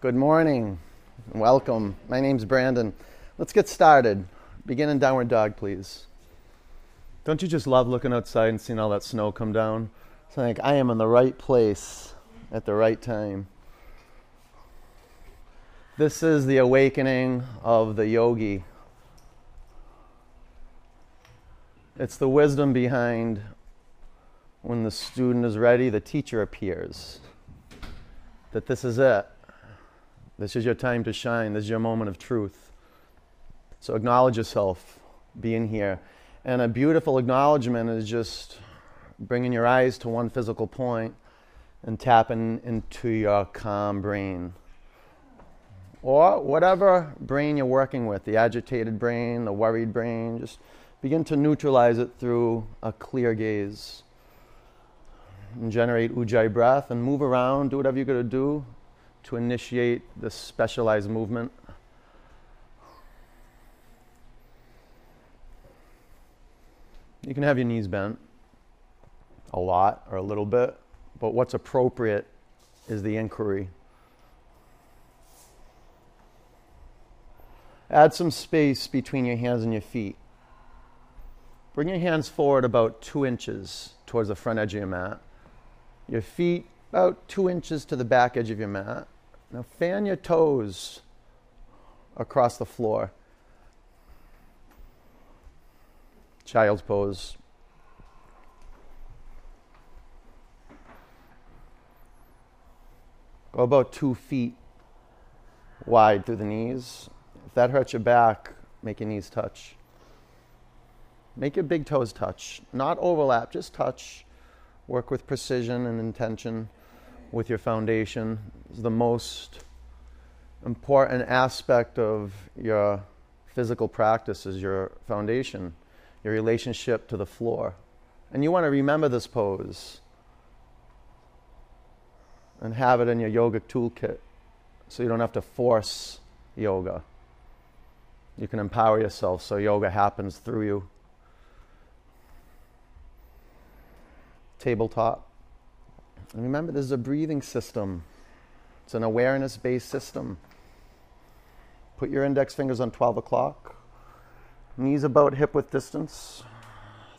Good morning, welcome. My name's Brandon. Let's get started. Begin in downward dog, please. Don't you just love looking outside and seeing all that snow come down? It's like, I am in the right place at the right time. This is the awakening of the yogi. It's the wisdom behind when the student is ready, the teacher appears. That this is it. This is your time to shine. This is your moment of truth. So acknowledge yourself, be in here. And a beautiful acknowledgement is just bringing your eyes to one physical point and tapping into your calm brain. Or whatever brain you're working with, the agitated brain, the worried brain, just begin to neutralize it through a clear gaze. And generate ujjayi breath and move around, do whatever you're going to do to initiate this specialized movement. You can have your knees bent a lot or a little bit, but what's appropriate is the inquiry. Add some space between your hands and your feet. Bring your hands forward about 2 inches towards the front edge of your mat. Your feet about 2 inches to the back edge of your mat. Now fan your toes across the floor. Child's pose. Go about 2 feet wide through the knees. If that hurts your back, make your knees touch. Make your big toes touch. Not overlap, just touch. Work with precision and intention with your foundation. It's the most important aspect of your physical practice is your foundation, your relationship to the floor. And you want to remember this pose and have it in your yogic toolkit so you don't have to force yoga. You can empower yourself so yoga happens through you. Tabletop. And remember, this is a breathing system. It's an awareness-based system. Put your index fingers on 12 o'clock. Knees about hip-width distance.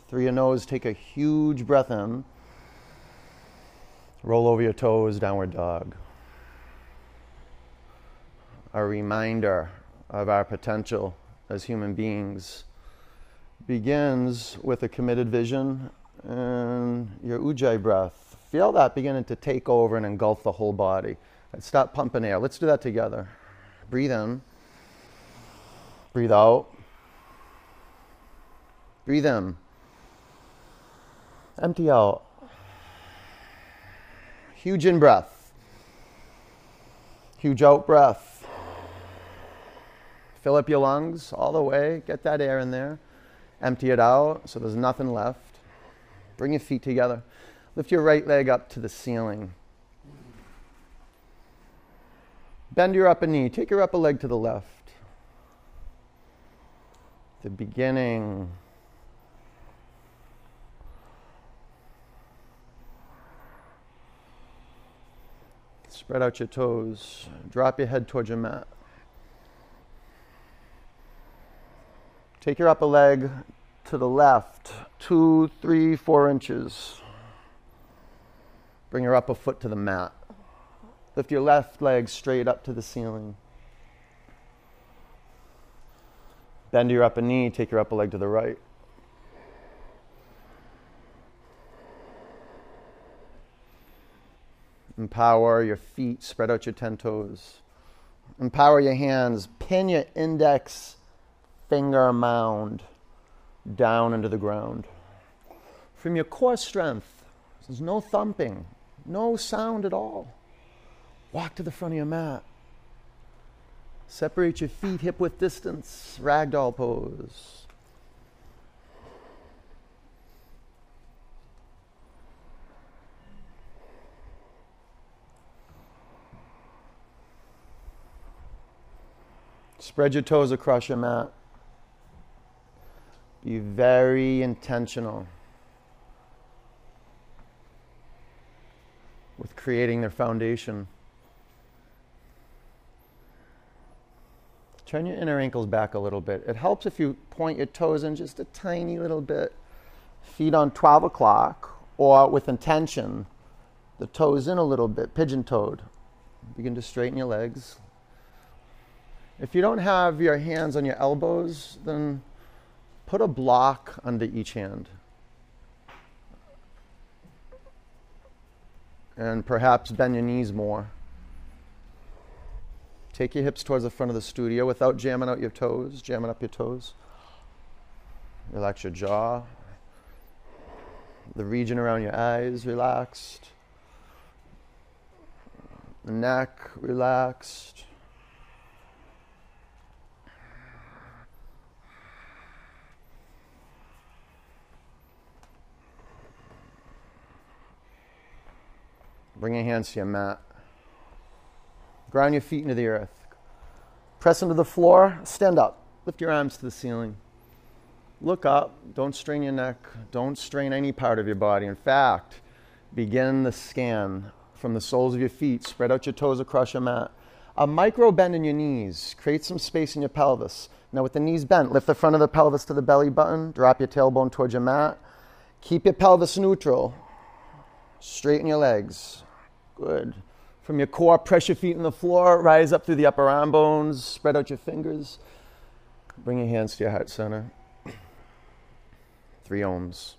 Through your nose, take a huge breath in. Roll over your toes, downward dog. A reminder of our potential as human beings begins with a committed vision and your ujjayi breath. Feel that beginning to take over and engulf the whole body. And stop pumping air. Let's do that together. Breathe in. Breathe out. Breathe in. Empty out. Huge in breath. Huge out breath. Fill up your lungs all the way. Get that air in there. Empty it out so there's nothing left. Bring your feet together. Lift your right leg up to the ceiling. Bend your upper knee. Take your upper leg to the left. The beginning. Spread out your toes. Drop your head towards your mat. Take your upper leg to the left, 2, 3, 4 inches. Bring your upper foot to the mat. Lift your left leg straight up to the ceiling. Bend your upper knee, take your upper leg to the right. Empower your feet, spread out your 10 toes. Empower your hands, pin your index finger mound down into the ground. From your core strength, there's no thumping, no sound at all. Walk to the front of your mat. Separate your feet hip-width distance, ragdoll pose. Spread your toes across your mat. Be very intentional with creating their foundation. Turn your inner ankles back a little bit. It helps if you point your toes in just a tiny little bit. Feet on 12 o'clock or with intention, the toes in a little bit, pigeon-toed. Begin to straighten your legs. If you don't have your hands on your elbows, then put a block under each hand. And perhaps bend your knees more. Take your hips towards the front of the studio without jamming up your toes. Relax your jaw. The region around your eyes relaxed. The neck relaxed. Bring your hands to your mat. Ground your feet into the earth. Press into the floor. Stand up. Lift your arms to the ceiling. Look up. Don't strain your neck. Don't strain any part of your body. In fact, begin the scan from the soles of your feet. Spread out your toes across your mat. A micro bend in your knees. Create some space in your pelvis. Now with the knees bent, lift the front of the pelvis to the belly button. Drop your tailbone towards your mat. Keep your pelvis neutral. Straighten your legs. Good. From your core, press your feet in the floor, rise up through the upper arm bones, spread out your fingers. Bring your hands to your heart center. 3 ohms.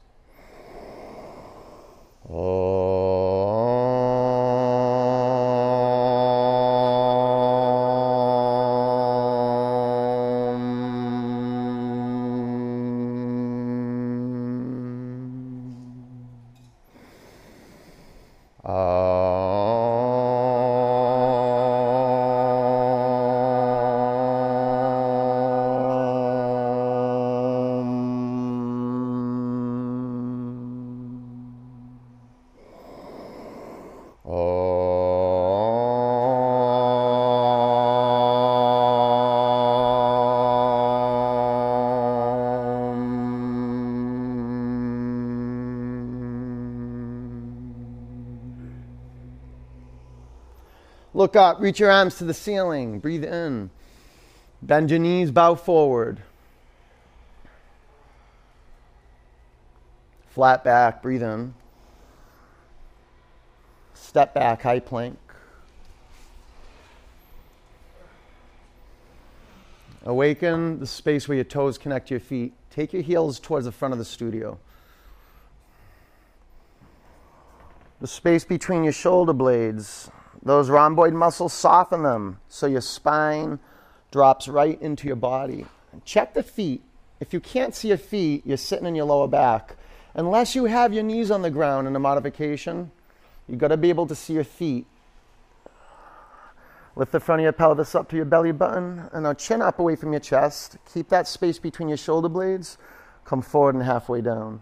Look up, reach your arms to the ceiling, breathe in. Bend your knees, bow forward. Flat back, breathe in. Step back, high plank. Awaken the space where your toes connect to your feet. Take your heels towards the front of the studio. The space between your shoulder blades. Those rhomboid muscles, soften them so your spine drops right into your body. Check the feet. If you can't see your feet, you're sitting in your lower back. Unless you have your knees on the ground in a modification, you've got to be able to see your feet. Lift the front of your pelvis up to your belly button, and now chin up away from your chest. Keep that space between your shoulder blades. Come forward and halfway down.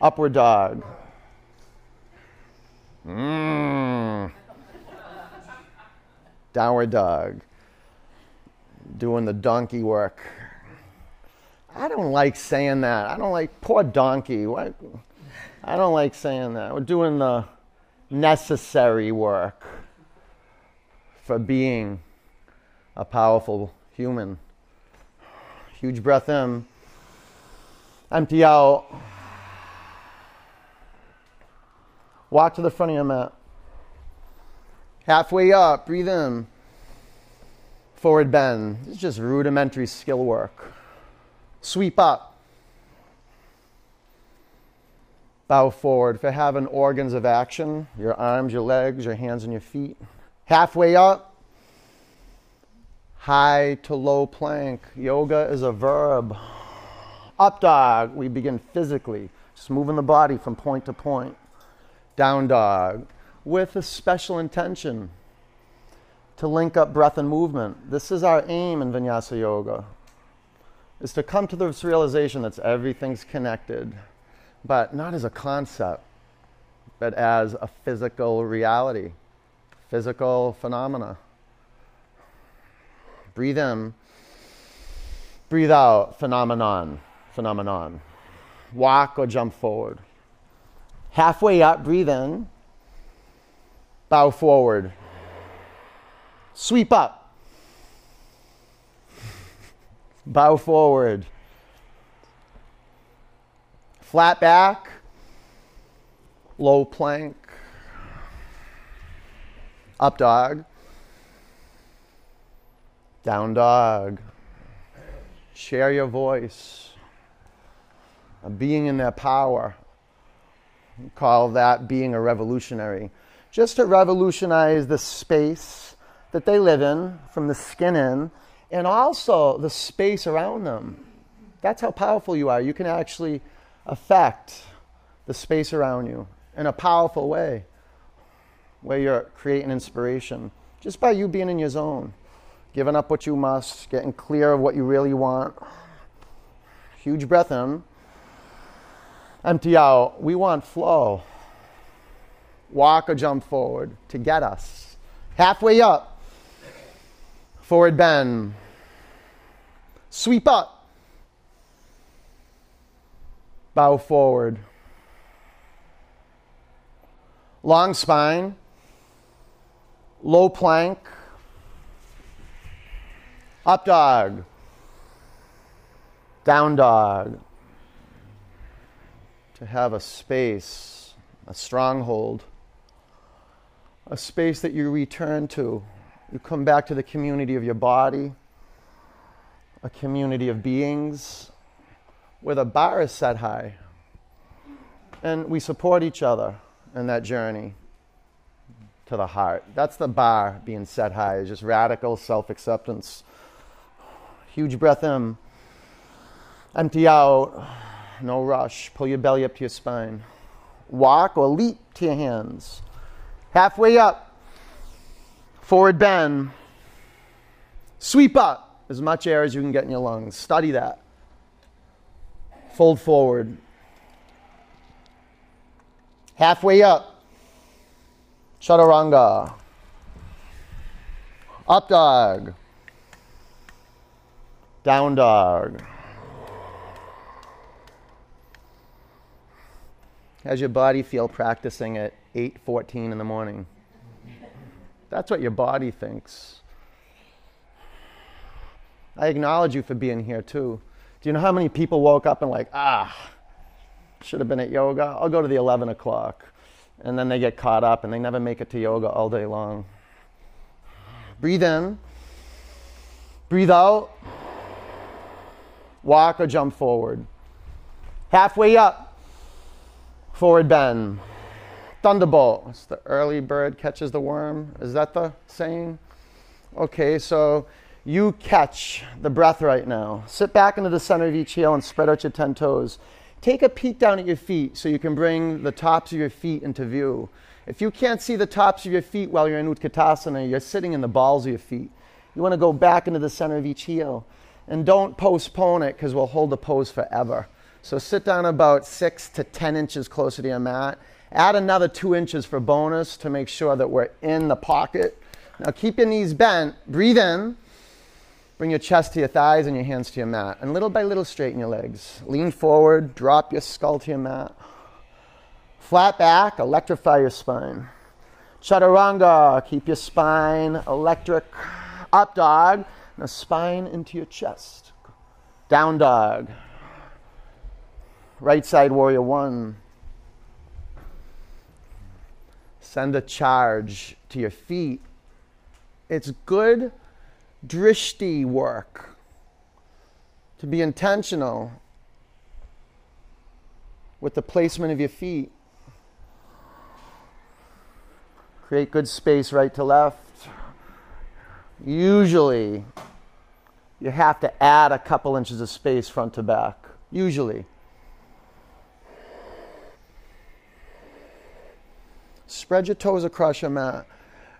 Upward dog. Downward dog. Doing the donkey work. I don't like saying that. I don't like, poor donkey. What? I don't like saying that. We're doing the necessary work for being a powerful human. Huge breath in. Empty out. Walk to the front of your mat. Halfway up, breathe in. Forward bend. This is just rudimentary skill work. Sweep up. Bow forward. If you're having organs of action, your arms, your legs, your hands, and your feet. Halfway up. High to low plank. Yoga is a verb. Up dog. We begin physically, just moving the body from point to point. Down dog, with a special intention to link up breath and movement. This is our aim in Vinyasa Yoga, is to come to this realization that everything's connected, but not as a concept, but as a physical reality, physical phenomena. Breathe in, breathe out, phenomenon, phenomenon. Walk or jump forward. Halfway up, breathe in. Bow forward. Sweep up. Bow forward. Flat back, low plank, up dog, down dog. Share your voice. Being in their power. We call that being a revolutionary. Just to revolutionize the space that they live in, from the skin in, and also the space around them. That's how powerful you are. You can actually affect the space around you in a powerful way, where you're creating inspiration, just by you being in your zone, giving up what you must, getting clear of what you really want. Huge breath in. Empty out. We want flow. Walk or jump forward to get us. Halfway up. Forward bend. Sweep up. Bow forward. Long spine. Low plank. Up dog. Down dog. To have a space, a stronghold, a space that you return to. You come back to the community of your body, a community of beings, where the bar is set high. And we support each other in that journey to the heart. That's the bar being set high, is just radical self-acceptance. Huge breath in, empty out. No rush. Pull your belly up to your spine. Walk or leap to your hands. Halfway up. Forward bend. Sweep up as much air as you can get in your lungs. Study that. Fold forward. Halfway up. Chaturanga. Up dog. Down dog. How's your body feel practicing at 8:14 in the morning? That's what your body thinks. I acknowledge you for being here too. Do you know how many people woke up and like, should have been at yoga? I'll go to the 11 o'clock. And then they get caught up and they never make it to yoga all day long. Breathe in. Breathe out. Walk or jump forward. Halfway up. Forward bend. Thunderbolt. It's the early bird catches the worm. Is that the saying? Okay, so you catch the breath right now. Sit back into the center of each heel and spread out your 10 toes. Take a peek down at your feet so you can bring the tops of your feet into view. If you can't see the tops of your feet while you're in Utkatasana, you're sitting in the balls of your feet. You want to go back into the center of each heel. And don't postpone it, because we'll hold the pose forever. So sit down about 6 to 10 inches closer to your mat. Add another 2 inches for bonus to make sure that we're in the pocket. Now keep your knees bent. Breathe in. Bring your chest to your thighs and your hands to your mat. And little by little, straighten your legs. Lean forward. Drop your skull to your mat. Flat back. Electrify your spine. Chaturanga. Keep your spine electric. Up dog. Now spine into your chest. Down dog. Right side warrior one. Send a charge to your feet. It's good drishti work to be intentional with the placement of your feet. Create good space right to left. Usually, you have to add a couple inches of space front to back. Usually. Spread your toes across your mat.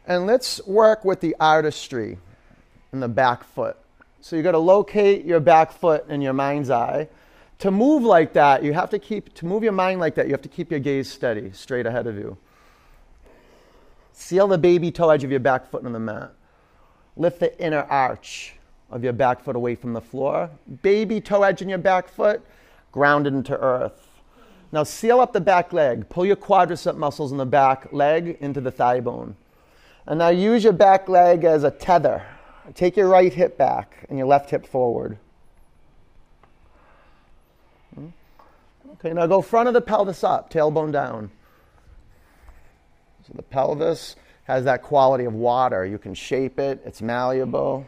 And let's work with the artistry in the back foot. So you got to locate your back foot in your mind's eye. To move like that, you have to keep your gaze steady, straight ahead of you. Seal the baby toe edge of your back foot on the mat. Lift the inner arch of your back foot away from the floor. Baby toe edge in your back foot, grounded into earth. Now seal up the back leg. Pull your quadricep muscles in the back leg into the thigh bone. And now use your back leg as a tether. Take your right hip back and your left hip forward. Okay, now go front of the pelvis up, tailbone down. So the pelvis has that quality of water. You can shape it. It's malleable.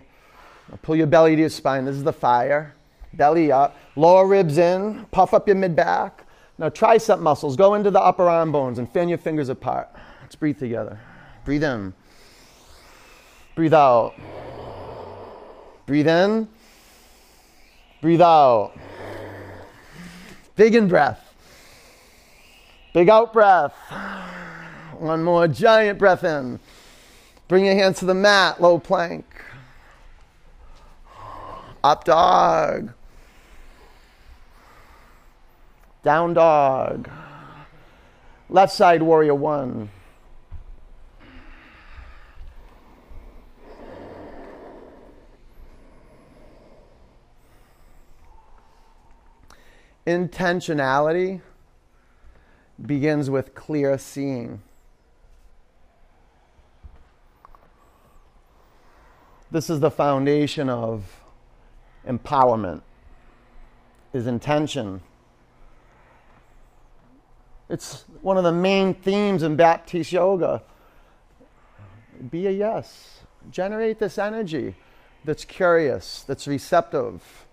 Now pull your belly to your spine. This is the fire. Belly up. Lower ribs in. Puff up your mid-back. Now tricep muscles. Go into the upper arm bones and fan your fingers apart. Let's breathe together. Breathe in. Breathe out. Breathe in. Breathe out. Big in breath. Big out breath. One more giant breath in. Bring your hands to the mat, low plank. Up dog. Down dog. Left side warrior one. Intentionality begins with clear seeing. This is the foundation of empowerment, is intention. It's one of the main themes in Baptiste Yoga. Be a yes. Generate this energy that's curious, that's receptive,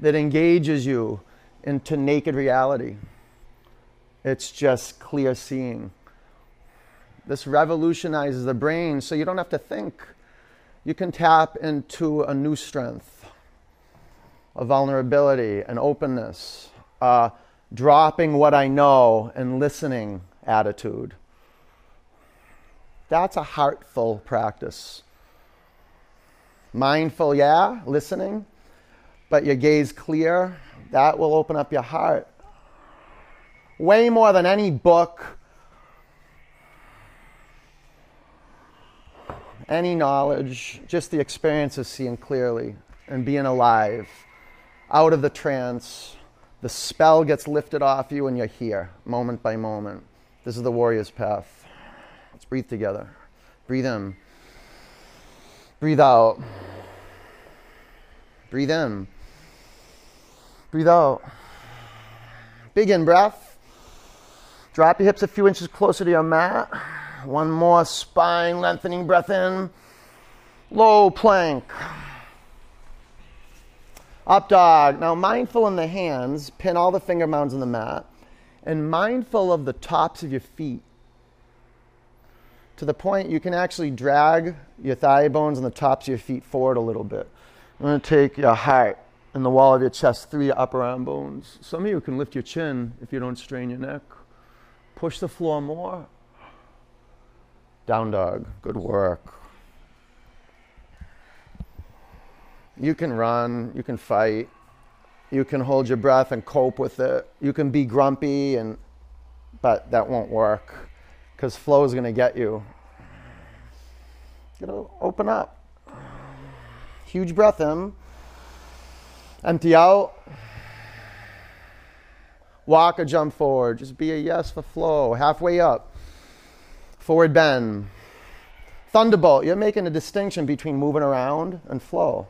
that engages you into naked reality. It's just clear seeing. This revolutionizes the brain, so you don't have to think. You can tap into a new strength, a vulnerability, an openness, a dropping what I know and listening attitude. That's a heartful practice. Mindful, yeah, listening. But your gaze clear, that will open up your heart. Way more than any book, any knowledge, just the experience of seeing clearly and being alive, out of the trance. The spell gets lifted off you and you're here, moment by moment. This is the warrior's path. Let's breathe together. Breathe in. Breathe out. Breathe in. Breathe out. Big in breath. Drop your hips a few inches closer to your mat. One more spine lengthening breath in. Low plank. Up dog. Now mindful in the hands. Pin all the finger mounds in the mat. And mindful of the tops of your feet. To the point you can actually drag your thigh bones and the tops of your feet forward a little bit. I'm going to take your heart and the wall of your chest through your upper arm bones. Some of you can lift your chin if you don't strain your neck. Push the floor more. Down dog. Good work. You can run. You can fight. You can hold your breath and cope with it. You can be grumpy, but that won't work because flow is going to get you. It's going to open up. Huge breath in. Empty out. Walk or jump forward. Just be a yes for flow. Halfway up. Forward bend. Thunderbolt. You're making a distinction between moving around and flow.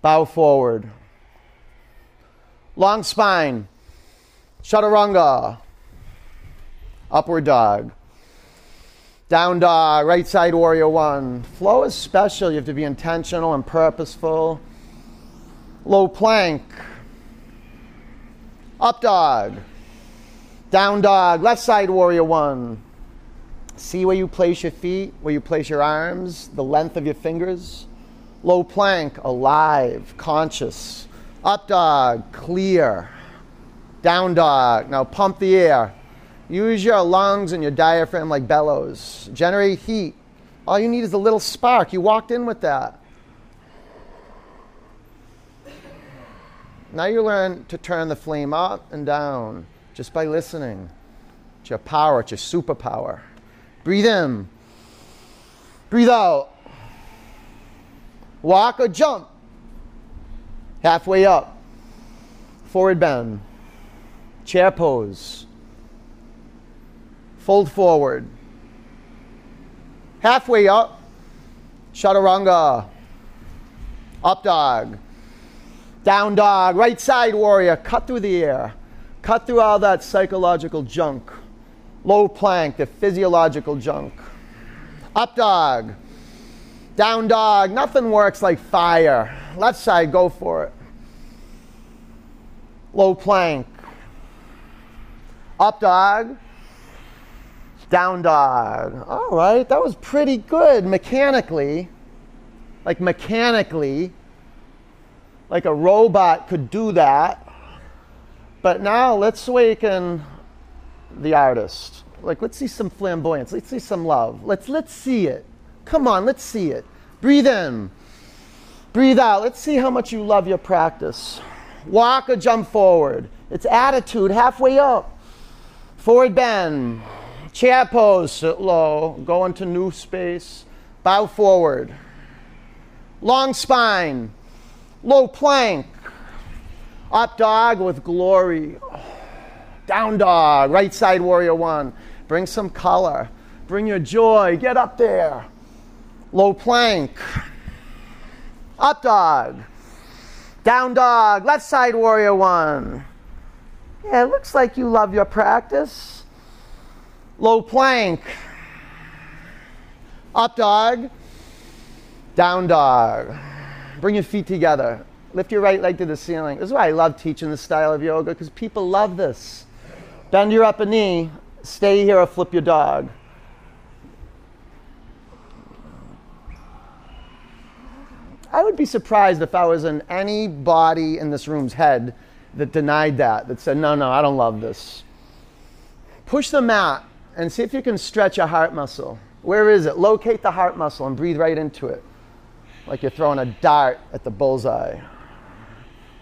Bow forward. Long spine. Chaturanga. Upward dog. Down dog, right side warrior one. Flow is special. You have to be intentional and purposeful. Low plank. Up dog. Down dog, left side warrior one. See where you place your feet, where you place your arms, the length of your fingers. Low plank, alive, conscious. Up dog, clear. Down dog, now pump the air. Use your lungs and your diaphragm like bellows. Generate heat. All you need is a little spark. You walked in with that. Now you learn to turn the flame up and down just by listening. It's your power. It's your superpower. Breathe in. Breathe out. Walk or jump. Halfway up. Forward bend. Chair pose. Fold forward. Halfway up. Chaturanga. Up dog. Down dog. Right side warrior. Cut through the air. Cut through all that psychological junk. Low plank, the physiological junk. Up dog, down dog, nothing works like fire. Left side, go for it. Low plank. Up dog, down dog. All right, that was pretty good mechanically. Like mechanically, like a robot could do that. But now let's awaken the artist. Like, let's see some flamboyance. Let's see some love. Let's see it. Come on, let's see it. Breathe in. Breathe out. Let's see how much you love your practice. Walk or jump forward. It's attitude, halfway up. Forward bend. Chair pose, sit low. Go into new space. Bow forward. Long spine. Low plank. Up dog with glory. Down dog, right side warrior one. Bring some color, bring your joy, get up there. Low plank, up dog, down dog, left side warrior one. Yeah, it looks like you love your practice. Low plank, up dog, down dog. Bring your feet together. Lift your right leg to the ceiling. This is why I love teaching this style of yoga, because people love this. Bend your upper knee, stay here or flip your dog. I would be surprised if I was in any body in this room's head that denied that, that said, no, no, I don't love this. Push the mat and see if you can stretch a heart muscle. Where is it? Locate the heart muscle and breathe right into it. Like you're throwing a dart at the bullseye.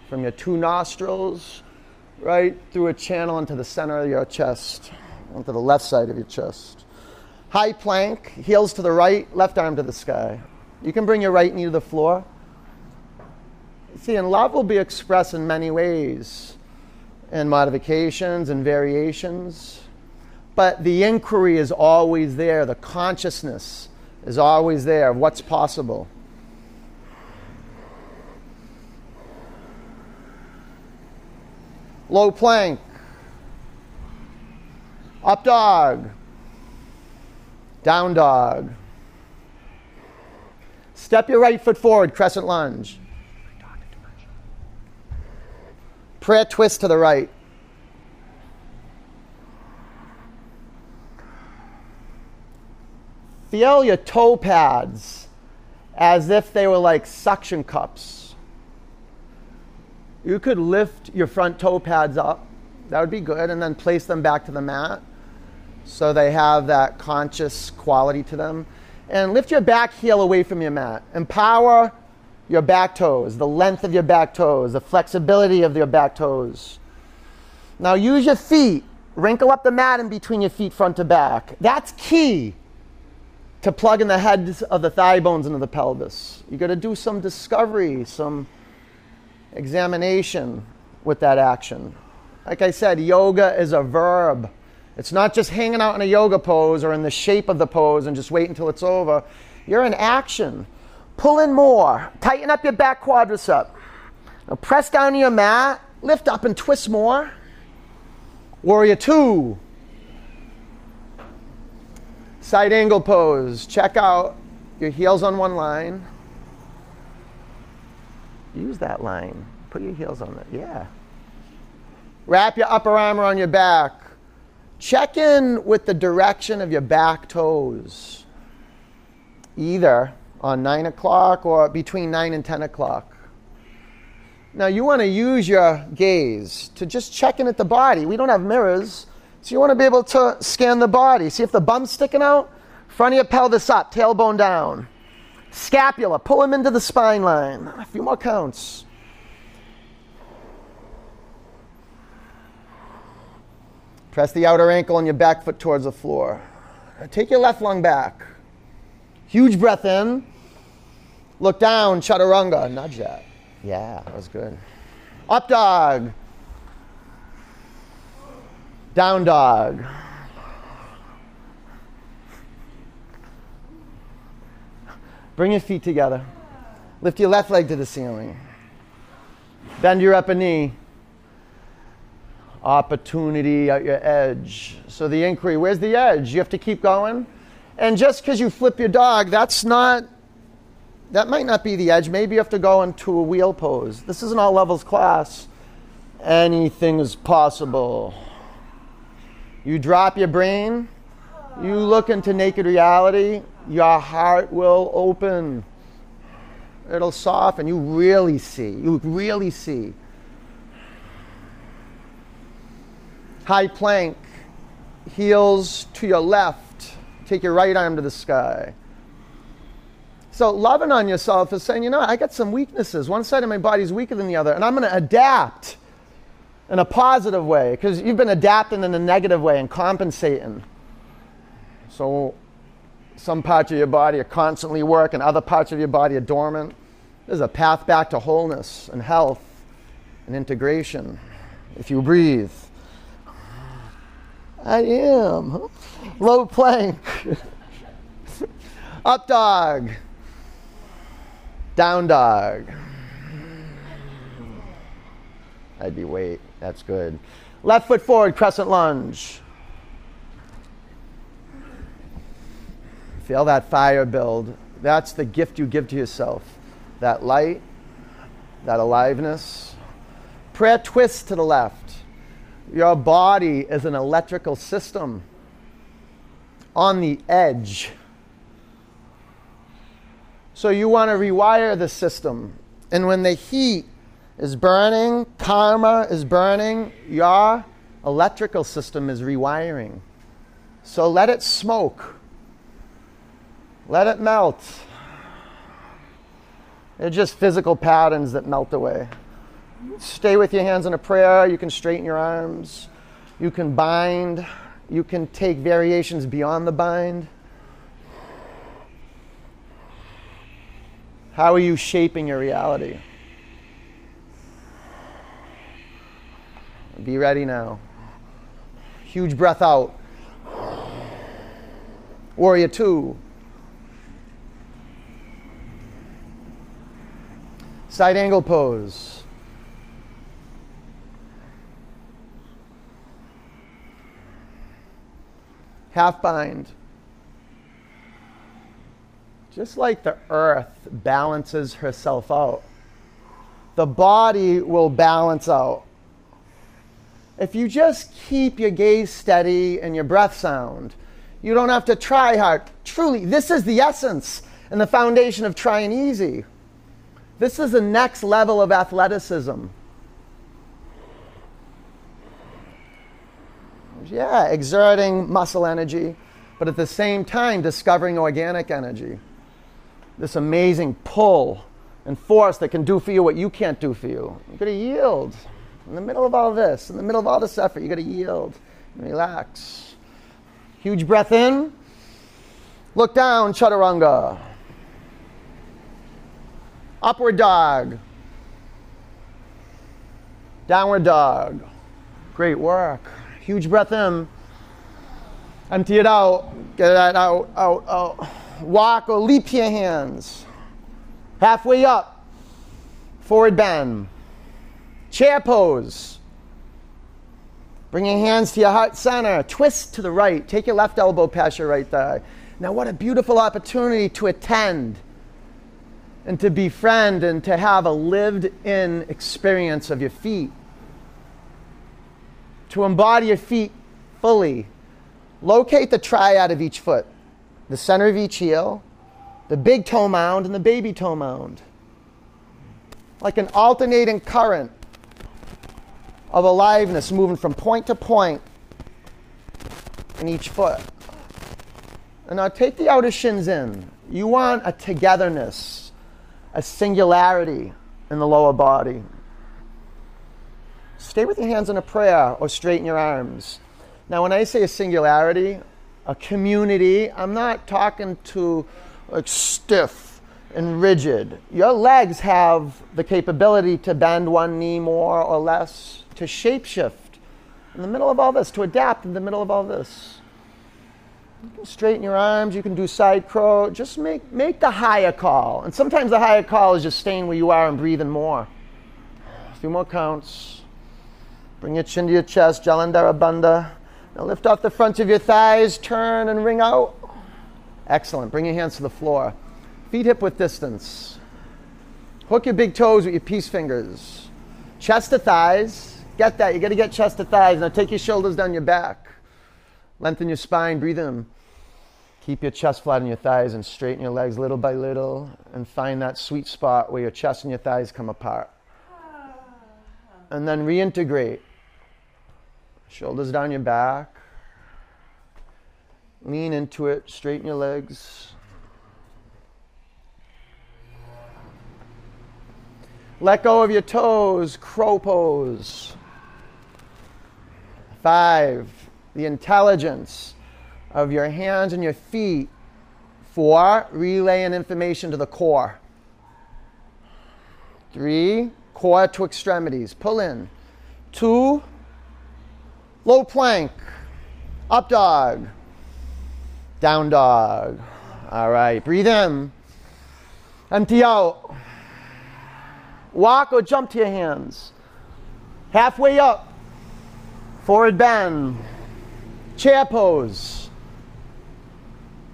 From your two nostrils, right through a channel into the center of your chest, onto the left side of your chest. High plank, heels to the right, left arm to the sky. You can bring your right knee to the floor. See, and love will be expressed in many ways, and modifications and variations, but the inquiry is always there, the consciousness is always there of what's possible. Low plank, up dog, down dog. Step your right foot forward, crescent lunge. Prayer twist to the right. Feel your toe pads as if they were like suction cups. You could lift your front toe pads up, that would be good, and then place them back to the mat so they have that conscious quality to them. And lift your back heel away from your mat. Empower your back toes, the length of your back toes, the flexibility of your back toes. Now use your feet, wrinkle up the mat in between your feet front to back. That's key to plugging the heads of the thigh bones into the pelvis. You gotta do some discovery, some examination with that action. Like I said, yoga is a verb. It's not just hanging out in a yoga pose or in the shape of the pose and just wait until it's over. You're in action. Pull in more. Tighten up your back quadricep. Now press down to your mat. Lift up and twist more. Warrior two. Side angle pose. Check out your heels on one line. Use that line. Put your heels on it. Yeah. Wrap your upper arm around your back. Check in with the direction of your back toes. Either on 9 o'clock or between 9 and 10 o'clock. Now you want to use your gaze to just check in at the body. We don't have mirrors. So you want to be able to scan the body. See if the bum's sticking out. Front of your pelvis up. Tailbone down. Scapula, pull him into the spine line. A few more counts. Press the outer ankle and your back foot towards the floor. Take your left lung back. Huge breath in. Look down, chaturanga. Nudge that. Yeah, that was good. Up dog. Down dog. Bring your feet together. Lift your left leg to the ceiling. Bend your upper knee. opportunity at your edge. So the inquiry, where's the edge? You have to keep going. And just because you flip your dog, that might not be the edge. Maybe you have to go into a wheel pose. This is an all levels class. Anything is possible. You drop your brain, you look into naked reality, your heart will open. It'll soften. You really see. You really see. High plank, heels to your left. Take your right arm to the sky. So loving on yourself is saying, you know, I got some weaknesses. One side of my body's weaker than the other, and I'm going to adapt in a positive way, because you've been adapting in a negative way and compensating. So some parts of your body are constantly working, other parts of your body are dormant. There's a path back to wholeness and health and integration if you breathe. I am. Low plank. Up dog. Down dog. I'd be weight. That's good. Left foot forward, crescent lunge. Feel that fire build. That's the gift you give to yourself. That light, that aliveness. Prayer twist to the left. Your body is an electrical system on the edge. So you want to rewire the system. And when the heat is burning, karma is burning, your electrical system is rewiring. So let it smoke. Let it melt. They're just physical patterns that melt away. Stay with your hands in a prayer. You can straighten your arms. You can bind. You can take variations beyond the bind. How are you shaping your reality? Be ready now. Huge breath out. Warrior two. Side angle pose. Half bind. Just like the earth balances herself out, the body will balance out. If you just keep your gaze steady and your breath sound, you don't have to try hard. Truly, this is the essence and the foundation of trying easy. This is the next level of athleticism. Yeah, exerting muscle energy, but at the same time discovering organic energy. This amazing pull and force that can do for you what you can't do for you. You've got to yield. In the middle of all this, in the middle of all this effort, you've got to yield and relax. Huge breath in. Look down, Chaturanga. Upward dog. Downward dog. Great work. Huge breath in. Empty it out. Get that out, out, out. Walk or leap to your hands. Halfway up. Forward bend. Chair pose. Bring your hands to your heart center. Twist to the right. Take your left elbow past your right thigh. Now what a beautiful opportunity to attend and to befriend and to have a lived-in experience of your feet. To embody your feet fully. Locate the triad of each foot, the center of each heel, the big toe mound and the baby toe mound. Like an alternating current of aliveness moving from point to point in each foot. And now take the outer shins in. You want a togetherness, a singularity in the lower body. Stay with your hands in a prayer or straighten your arms. Now when I say a singularity, a community, I'm not talking to like stiff and rigid. Your legs have the capability to bend one knee more or less, to shapeshift in the middle of all this, to adapt in the middle of all this. You can straighten your arms, you can do side crow, just make the higher call. And sometimes the higher call is just staying where you are and breathing more. A few more counts. Bring your chin to your chest, Jalandhara Bandha. Now lift off the front of your thighs, turn and wring out. Excellent, bring your hands to the floor. Feet hip width distance. Hook your big toes with your peace fingers. Chest to thighs, get that, you gotta get chest to thighs. Now take your shoulders down your back. Lengthen your spine, breathe in. Keep your chest flat on your thighs and straighten your legs little by little and find that sweet spot where your chest and your thighs come apart. And then reintegrate. Shoulders down your back. Lean into it, straighten your legs. Let go of your toes, crow pose. 5, the intelligence of your hands and your feet. 4, relaying information to the core. 3, core to extremities, pull in. 2, low plank, up dog, down dog. All right, breathe in, empty out. Walk or jump to your hands. Halfway up, forward bend, chair pose.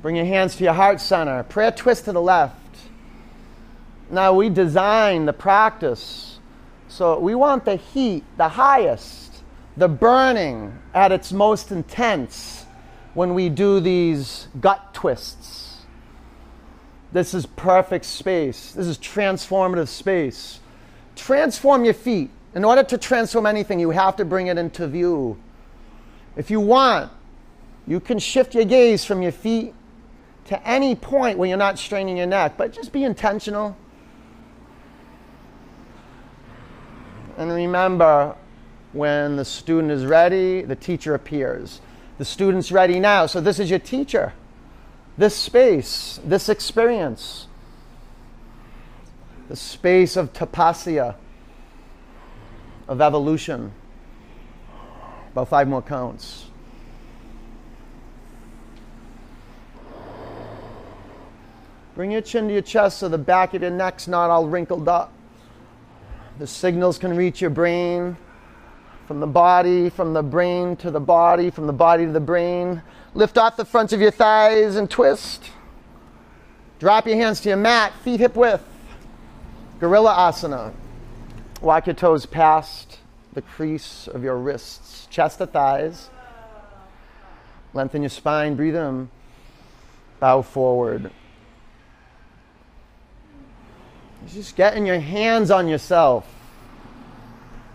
Bring your hands to your heart center, prayer twist to the left. Now we design the practice, so we want the heat, the highest, the burning at its most intense when we do these gut twists. This is perfect space. This is transformative space. Transform your feet. In order to transform anything, you have to bring it into view. If you want, you can shift your gaze from your feet to any point where you're not straining your neck, but just be intentional. And remember, when the student is ready, the teacher appears. The student's ready now, so this is your teacher. This space, this experience, the space of tapasya, of evolution. About 5 more counts. Bring your chin to your chest so the back of your neck's not all wrinkled up. The signals can reach your brain, from the brain to the body, from the body to the brain. Lift off the fronts of your thighs and twist. Drop your hands to your mat, feet hip width. Gorilla asana. Walk your toes past the crease of your wrists, chest to thighs. Lengthen your spine, breathe in. Bow forward. Just getting your hands on yourself,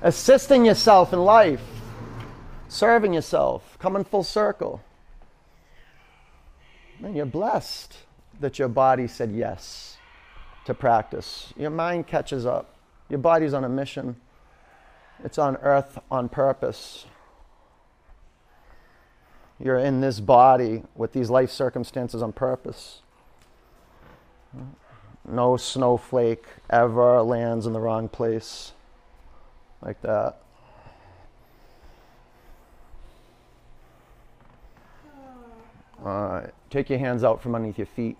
assisting yourself in life, serving yourself, coming full circle. And you're blessed that your body said yes to practice. Your mind catches up. Your body's on a mission. It's on earth on purpose. You're in this body with these life circumstances on purpose. No snowflake ever lands in the wrong place like that. All right, take your hands out from underneath your feet.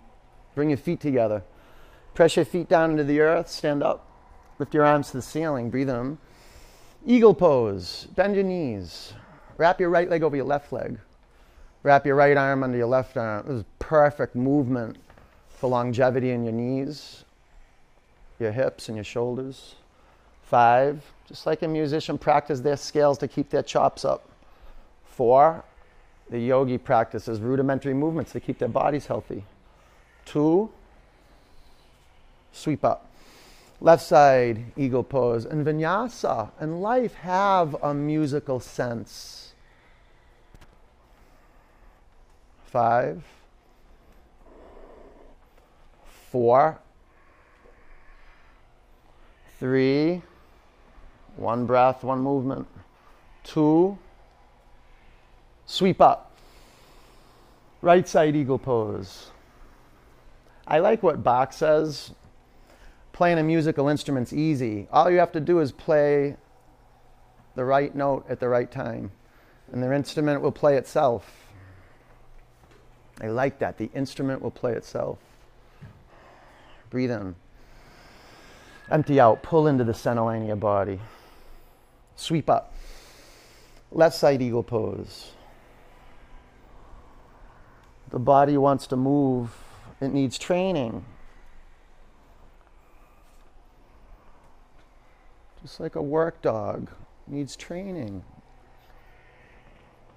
Bring your feet together. Press your feet down into the earth, stand up. Lift your arms to the ceiling, breathe in. Eagle pose, bend your knees. Wrap your right leg over your left leg. Wrap your right arm under your left arm. This is perfect movement for longevity in your knees, your hips, and your shoulders. 5, just like a musician practice their scales to keep their chops up. 4, the yogi practices rudimentary movements to keep their bodies healthy. 2, sweep up. Left side, eagle pose. And vinyasa and life have a musical sense. 5. 4, 3, one breath, one movement, 2, sweep up, right side eagle pose. I like what Bach says, playing a musical instrument's easy. All you have to do is play the right note at the right time, and the instrument will play itself. I like that, the instrument will play itself. Breathe in. Empty out. Pull into the center line of your body. Sweep up. Left side eagle pose. The body wants to move. It needs training. Just like a work dog needs training.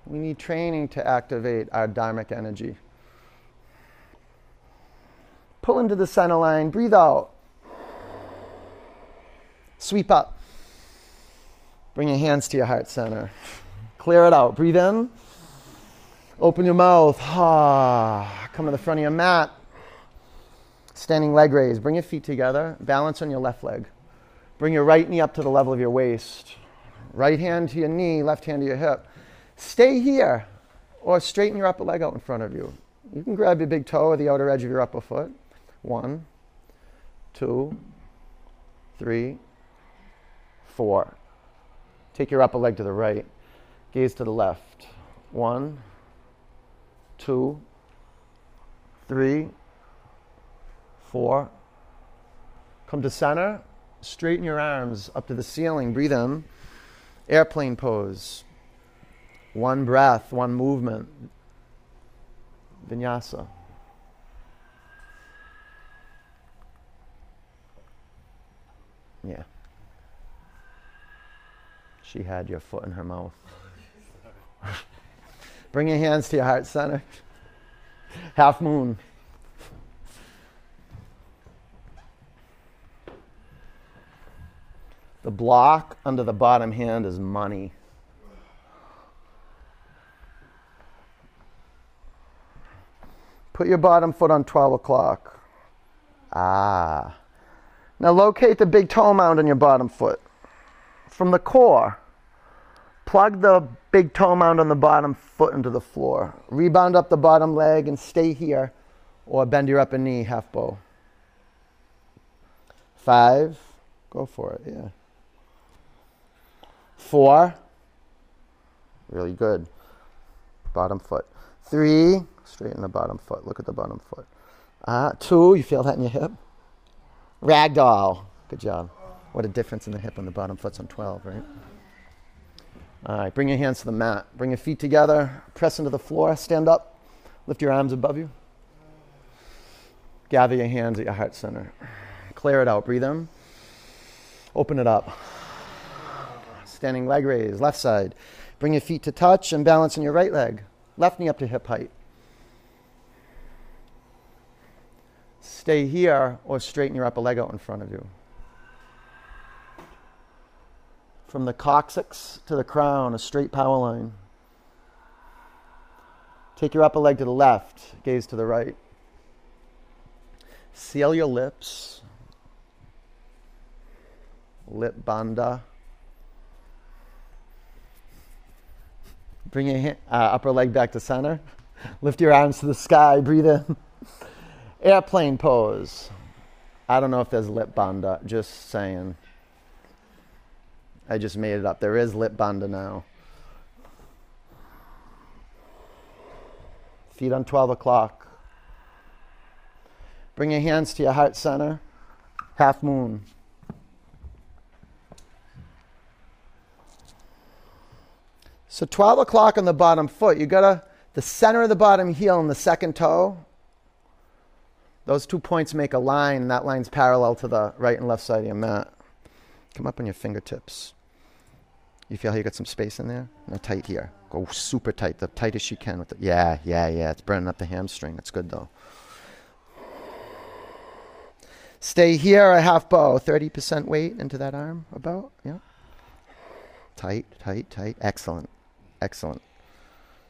We need training to activate our dharmic energy. Pull into the center line, breathe out. Sweep up. Bring your hands to your heart center. Clear it out, breathe in. Open your mouth, ah. Come to the front of your mat. Standing leg raise, bring your feet together, balance on your left leg. Bring your right knee up to the level of your waist. Right hand to your knee, left hand to your hip. Stay here, or straighten your upper leg out in front of you. You can grab your big toe or the outer edge of your upper foot. 1, 2, 3, 4. Take your upper leg to the right. Gaze to the left. 1, 2, 3, 4. Come to center. Straighten your arms up to the ceiling. Breathe in. Airplane pose. One breath, one movement. Vinyasa. Yeah. She had your foot in her mouth. Bring your hands to your heart center. Half moon. The block under the bottom hand is money. Put your bottom foot on 12 o'clock. Ah. Now locate the big toe mound on your bottom foot. From the core, plug the big toe mound on the bottom foot into the floor. Rebound up the bottom leg and stay here, or bend your upper knee, half bow. 5, go for it, yeah. 4, really good, bottom foot. 3, straighten the bottom foot, look at the bottom foot. 2, you feel that in your hip? Ragdoll, good job. What a difference in the hip on the bottom foot's on 12, right? All right, bring your hands to the mat. Bring your feet together, press into the floor, stand up, lift your arms above you. Gather your hands at your heart center. Clear it out, breathe in. Open it up. Standing leg raise, left side. Bring your feet to touch and balance on your right leg. Left knee up to hip height. Stay here or straighten your upper leg out in front of you. From the coccyx to the crown, a straight power line. Take your upper leg to the left, gaze to the right. Seal your lips. Lip bandha. Bring your upper leg back to center. Lift your arms to the sky, breathe in. Airplane pose. I don't know if there's lip bandha, just saying. I just made it up. There is lip bandha now. Feet on 12 o'clock. Bring your hands to your heart center. Half moon. So 12 o'clock on the bottom foot. You gotta, the center of the bottom heel and the second toe. Those two points make a line, and that line's parallel to the right and left side of your mat. Come up on your fingertips. You feel how you got some space in there? Now tight here. Go super tight, the tightest you can with it. Yeah, yeah, yeah. It's burning up the hamstring. It's good though. Stay here, a half bow. 30% weight into that arm, about. Yeah. Tight, tight, tight. Excellent. Excellent.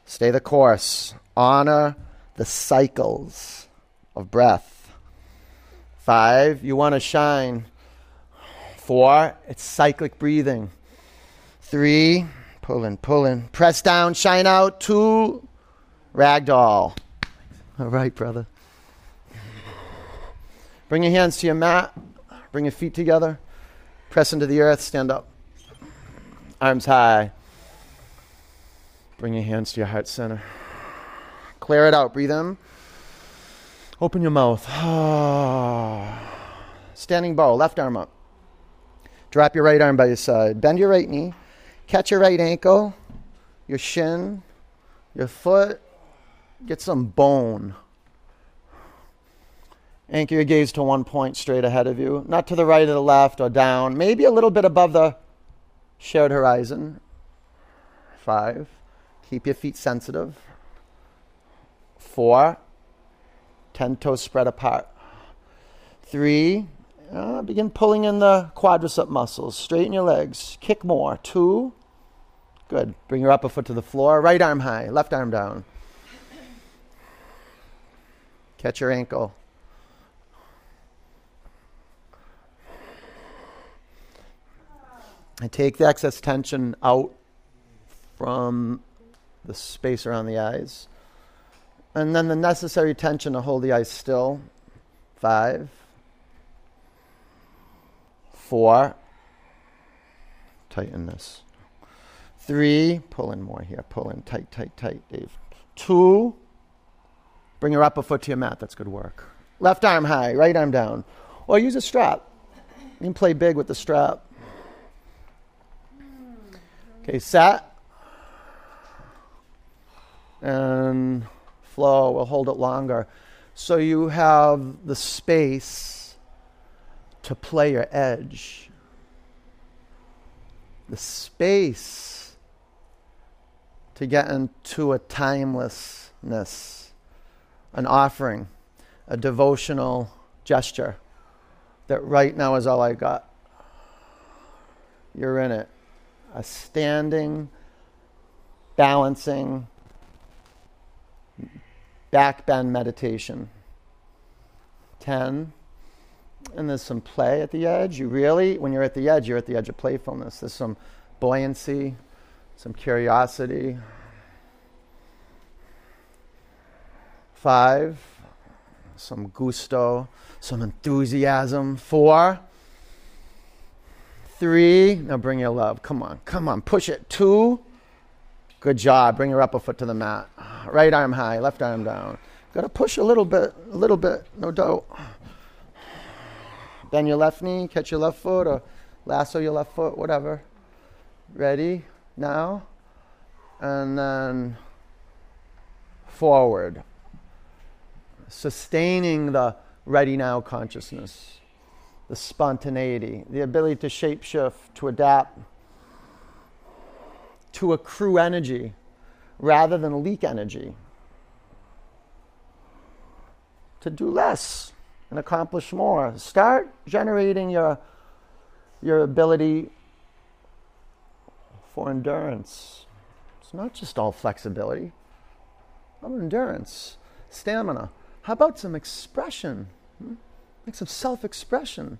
Stay the course. Honor the cycles of breath. 5, you want to shine. 4, it's cyclic breathing. 3, pull in, pull in. Press down, shine out. 2, ragdoll. All right, brother. Bring your hands to your mat. Bring your feet together. Press into the earth, stand up. Arms high. Bring your hands to your heart center. Clear it out, breathe in. Open your mouth. Standing bow, left arm up. Drop your right arm by your side. Bend your right knee. Catch your right ankle. your shin, your foot. Get some bone. Anchor your gaze to one point straight ahead of you, not to the right or the left or down, maybe a little bit above the shared horizon. 5. Keep your feet sensitive. 4. 10 toes spread apart. 3. Begin pulling in the quadricep muscles. Straighten your legs. Kick more. 2. Good. Bring your upper foot to the floor. Right arm high. Left arm down. Catch your ankle. And take the excess tension out from the space around the eyes. And then the necessary tension to hold the eyes still. 5. 4. Tighten this. 3. Pull in more here. Pull in tight, tight, tight, Dave. 2. Bring your upper foot to your mat. That's good work. Left arm high, right arm down. Or use a strap. You can play big with the strap. Okay, set. And flow. We'll hold it longer. So you have the space to play your edge. The space to get into a timelessness. An offering, a devotional gesture that right now is all I got. You're in it. A standing, balancing, back bend meditation. 10. And there's some play at the edge. You really, when you're at the edge of playfulness. There's some buoyancy, some curiosity. 5, some gusto, some enthusiasm. 4, 3, now bring your love. Come on, come on, push it. 2, good job. Bring your upper foot to the mat. Right arm high, left arm down. Got to push a little bit, no doubt. Bend your left knee, catch your left foot, or lasso your left foot, whatever. Ready, now, and then forward. Sustaining the ready now consciousness, the spontaneity, the ability to shape shift, to adapt, to accrue energy rather than leak energy, to do less and accomplish more. Start generating your ability for endurance. It's not just all flexibility, but endurance, stamina. How about some expression? Like some self-expression.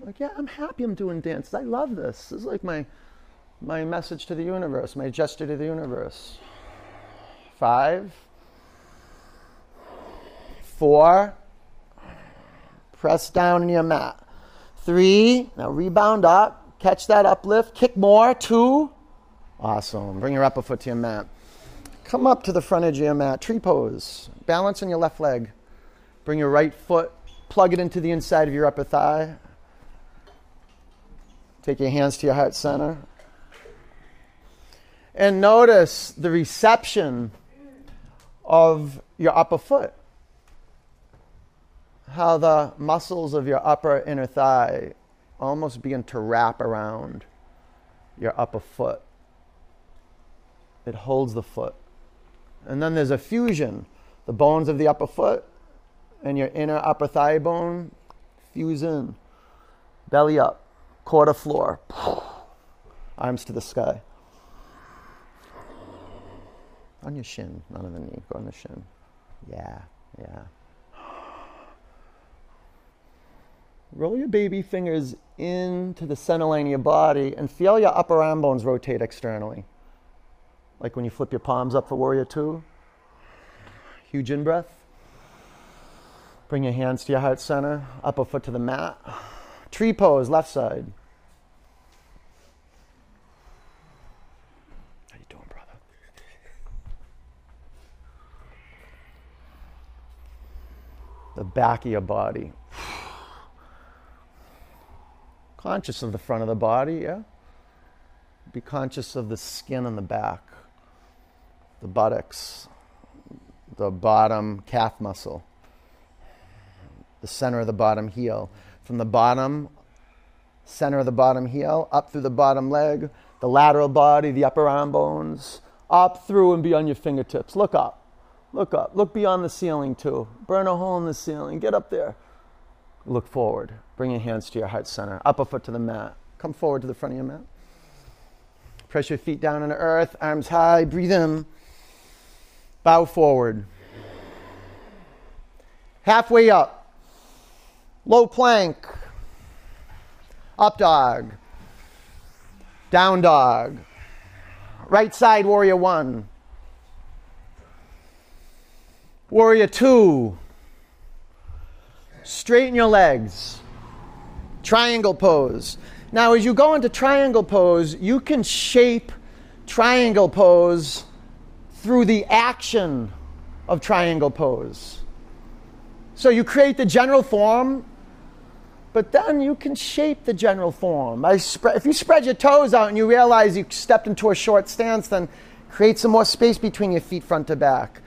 Like, yeah, I'm happy I'm doing dances. I love this. This is like my message to the universe, my gesture to the universe. 5, 4, press down in your mat. 3, now rebound up, catch that uplift, kick more. 2, awesome. Bring your upper foot to your mat. Come up to the front edge of your mat, tree pose. Balance on your left leg. Bring your right foot, plug it into the inside of your upper thigh. Take your hands to your heart center. And notice the reception of your upper foot. How the muscles of your upper inner thigh almost begin to wrap around your upper foot. It holds the foot. And then there's a fusion. The bones of the upper foot and your inner upper thigh bone fuse in. Belly up. Core to floor. Arms to the sky. On your shin. Not on the knee. Go on the shin. Yeah. Yeah. Roll your baby fingers into the center line of your body and feel your upper arm bones rotate externally. Like when you flip your palms up for warrior 2. Huge in-breath. Bring your hands to your heart center. Upper foot to the mat. Tree pose, left side. How you doing, brother? The back of your body. Conscious of the front of the body, yeah? Be conscious of the skin on the back, the buttocks, the bottom calf muscle, the center of the bottom heel. From the bottom, center of the bottom heel, up through the bottom leg, the lateral body, the upper arm bones, up through and beyond your fingertips. Look up. Look up. Look beyond the ceiling too. Burn a hole in the ceiling. Get up there. Look forward. Bring your hands to your heart center. Upper foot to the mat. Come forward to the front of your mat. Press your feet down on the earth. Arms high. Breathe in. Bow forward. Halfway up. Low plank. Up dog. Down dog. Right side warrior one. Warrior two. Straighten your legs. Triangle pose. Now, as you go into triangle pose, you can shape triangle pose through the action of triangle pose. So you create the general form, but then you can shape the general form. If you spread your toes out and you realize you stepped into a short stance, then create some more space between your feet front to back.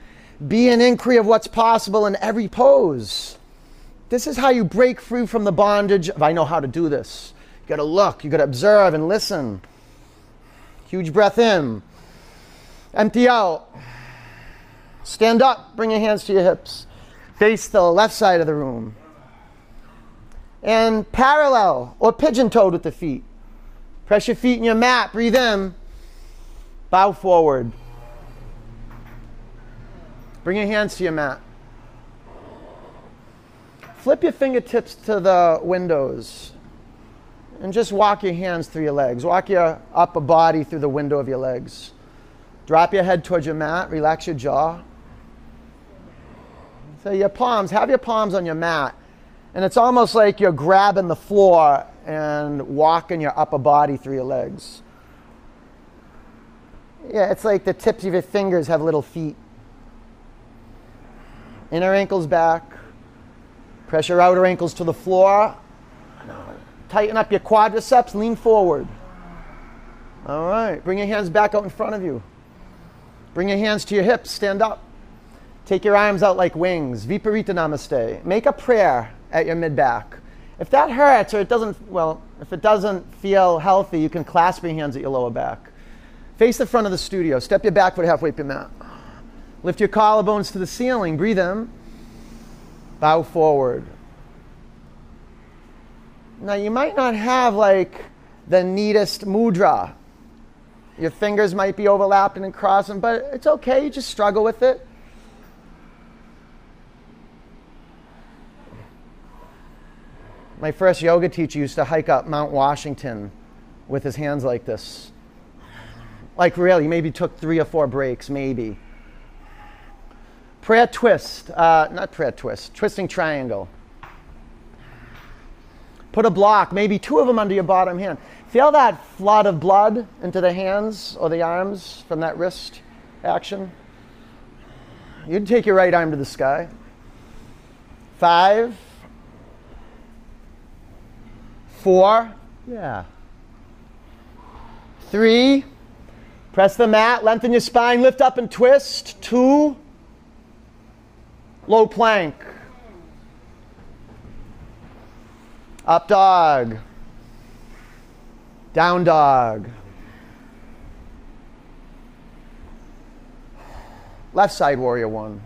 Be an inquiry of what's possible in every pose. This is how you break free from the bondage of, I know how to do this. You gotta look, you gotta observe and listen. Huge breath in. Empty out. Stand up, bring your hands to your hips. Face the left side of the room. And parallel or pigeon-toed with the feet. Press your feet in your mat, breathe in. Bow forward. Bring your hands to your mat. Flip your fingertips to the windows and just walk your hands through your legs. Walk your upper body through the window of your legs. Drop your head towards your mat. Relax your jaw. So your palms, have your palms on your mat. And it's almost like you're grabbing the floor and walking your upper body through your legs. Yeah, it's like the tips of your fingers have little feet. Inner ankles back. Press your outer ankles to the floor. Tighten up your quadriceps, lean forward. All right, bring your hands back out in front of you. Bring your hands to your hips, stand up. Take your arms out like wings. Viparita Namaste. Make a prayer at your mid-back. If that hurts or it doesn't, well, if it doesn't feel healthy, you can clasp your hands at your lower back. Face the front of the studio. Step your back foot halfway up your mat. Lift your collarbones to the ceiling. Breathe in. Bow forward. Now you might not have like the neatest mudra. Your fingers might be overlapping and crossing, but it's okay, you just struggle with it. My first yoga teacher used to hike up Mount Washington with his hands like this. Like really, maybe took 3 or 4 breaks, maybe. Prayer twist, not prayer twist, twisting triangle. Put a block, maybe 2 of them under your bottom hand. Feel that flood of blood into the hands or the arms from that wrist action. You'd take your right arm to the sky. 5, 4, yeah. 3, press the mat, lengthen your spine, lift up and twist. 2, low plank. Up dog. Down dog. Left side warrior one.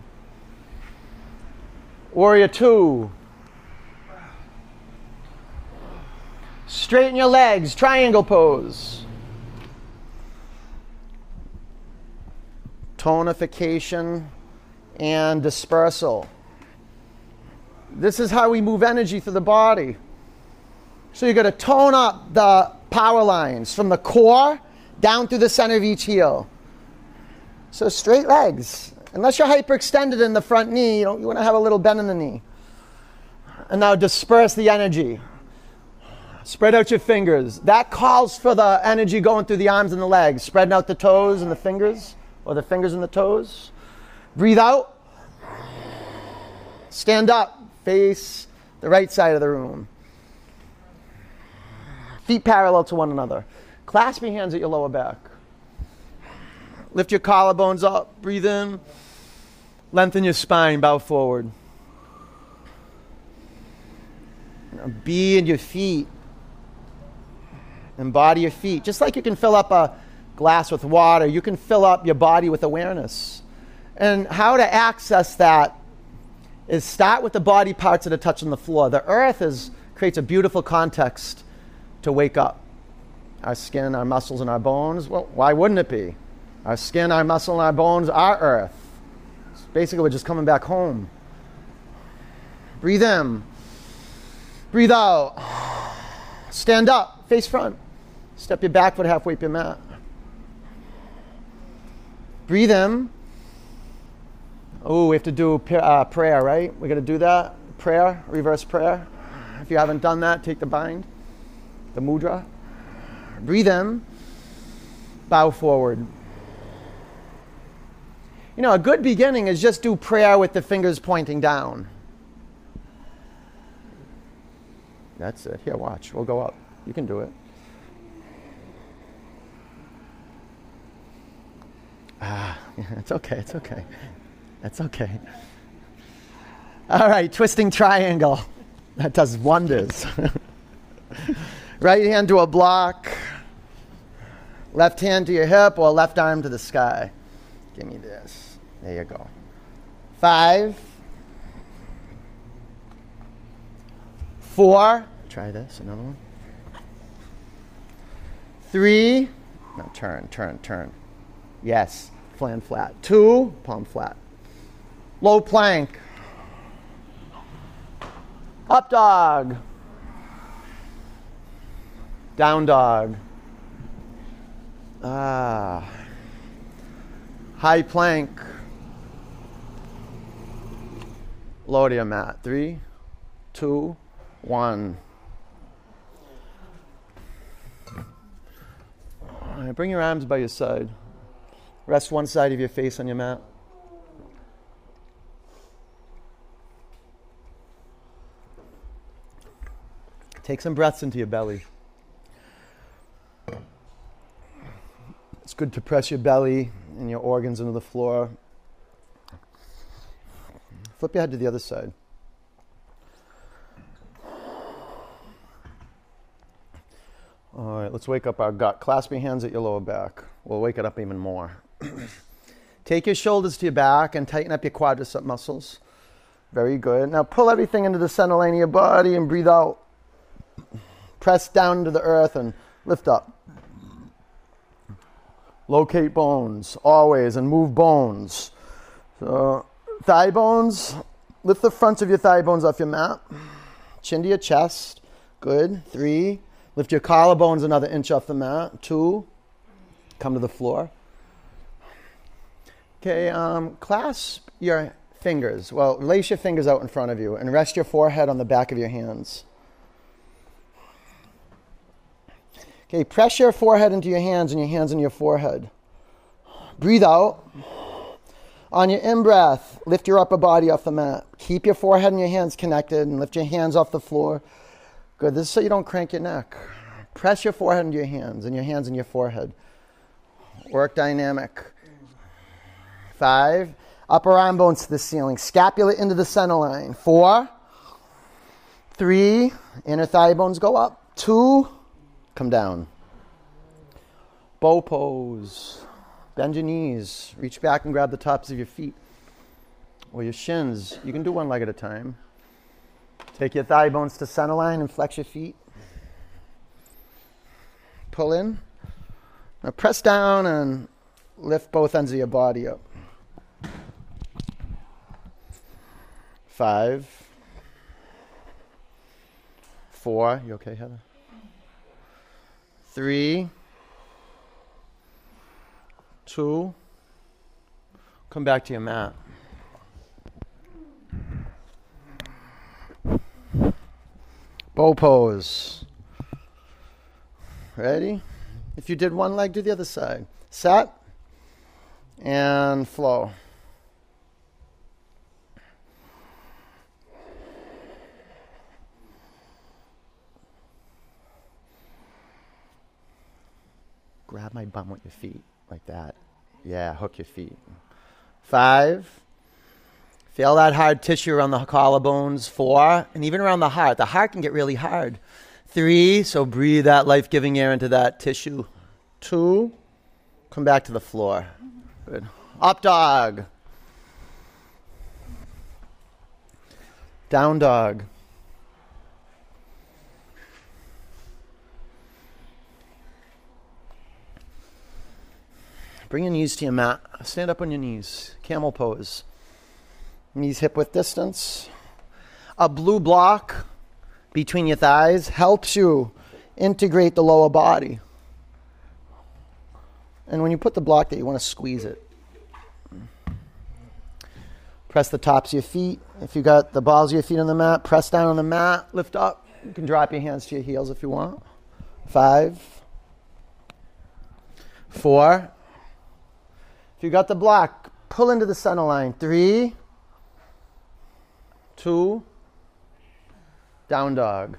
Warrior two. Straighten your legs, triangle pose. Tonification and dispersal. This is how we move energy through the body. So you're going to tone up the power lines from the core down through the center of each heel. So straight legs. Unless you're hyperextended in the front knee, you want to have a little bend in the knee. And now disperse the energy. Spread out your fingers. That calls for the energy going through the arms and the legs. Spreading out the toes and the fingers, or the fingers and the toes. Breathe out. Stand up. Face the right side of the room. Feet parallel to one another. Clasp your hands at your lower back. Lift your collarbones up, breathe in. Lengthen your spine, bow forward. Now be in your feet. Embody your feet. Just like you can fill up a glass with water, you can fill up your body with awareness. And how to access that is start with the body parts that are touching the floor. The earth creates a beautiful context to wake up. Our skin, our muscles, and our bones. Well, why wouldn't it be? Our skin, our muscle, and our bones are earth. So basically, we're just coming back home. Breathe in. Breathe out. Stand up, face front. Step your back foot halfway up your mat. Breathe in. Oh, we have to do prayer, right? We're going to do that. Prayer, reverse prayer. If you haven't done that, take the bind, the mudra. Breathe in. Bow forward. You know, a good beginning is just do prayer with the fingers pointing down. That's it. Here, watch. We'll go up. You can do it. It's okay. It's okay. That's okay. All right, twisting triangle. That does wonders. Right hand to a block. Left hand to your hip or left arm to the sky. Give me this. There you go. 5, 4. Try this. Another one. 3. Now turn, turn, turn. Yes. Flan flat. 2. Palm flat. Low plank. Up dog. Down dog. Ah. High plank. Lower to your mat. 3, 2, 1. All right, bring your arms by your side. Rest one side of your face on your mat. Take some breaths into your belly. It's good to press your belly and your organs into the floor. Flip your head to the other side. All right, let's wake up our gut. Clasp your hands at your lower back. We'll wake it up even more. Take your shoulders to your back and tighten up your quadricep muscles. Very good. Now pull everything into the center line of your body and breathe out. Press down to the earth and lift up. Locate bones, always, and move bones. So, thigh bones, lift the fronts of your thigh bones off your mat. Chin to your chest. Good. 3. Lift your collarbones another inch off the mat. 2. Come to the floor. Okay, clasp your fingers. Well, lace your fingers out in front of you and rest your forehead on the back of your hands. Okay, press your forehead into your hands and your hands into your forehead. Breathe out. On your in-breath, lift your upper body off the mat. Keep your forehead and your hands connected and lift your hands off the floor. Good. This is so you don't crank your neck. Press your forehead into your hands and your hands in your forehead. Work dynamic. 5. Upper arm bones to the ceiling. Scapula into the center line. 4. 3. Inner thigh bones go up. 2. Come down. Bow pose. Bend your knees. Reach back and grab the tops of your feet or your shins. You can do one leg at a time. Take your thigh bones to center line and flex your feet. Pull in. Now press down and lift both ends of your body up. 5, 4. You okay, Heather? 3, 2. Come back to your mat. Bow pose. Ready? If you did one leg, do the other side. Set and flow. grab my bum with your feet like that. Yeah, hook your feet. 5. Feel that hard tissue around the collarbones. 4, and even around the heart. The heart can get really hard. 3, so breathe that life-giving air into that tissue. 2, come back to the floor. Good. Up dog. Down dog. Bring your knees to your mat. Stand up on your knees. Camel pose. Knees hip-width distance. A blue block between your thighs helps you integrate the lower body. And when you put the block there, you want to squeeze it. Press the tops of your feet. If you got the balls of your feet on the mat, press down on the mat. Lift up. You can drop your hands to your heels if you want. 5. 4. If you got the block, pull into the center line. 3, 2, down dog.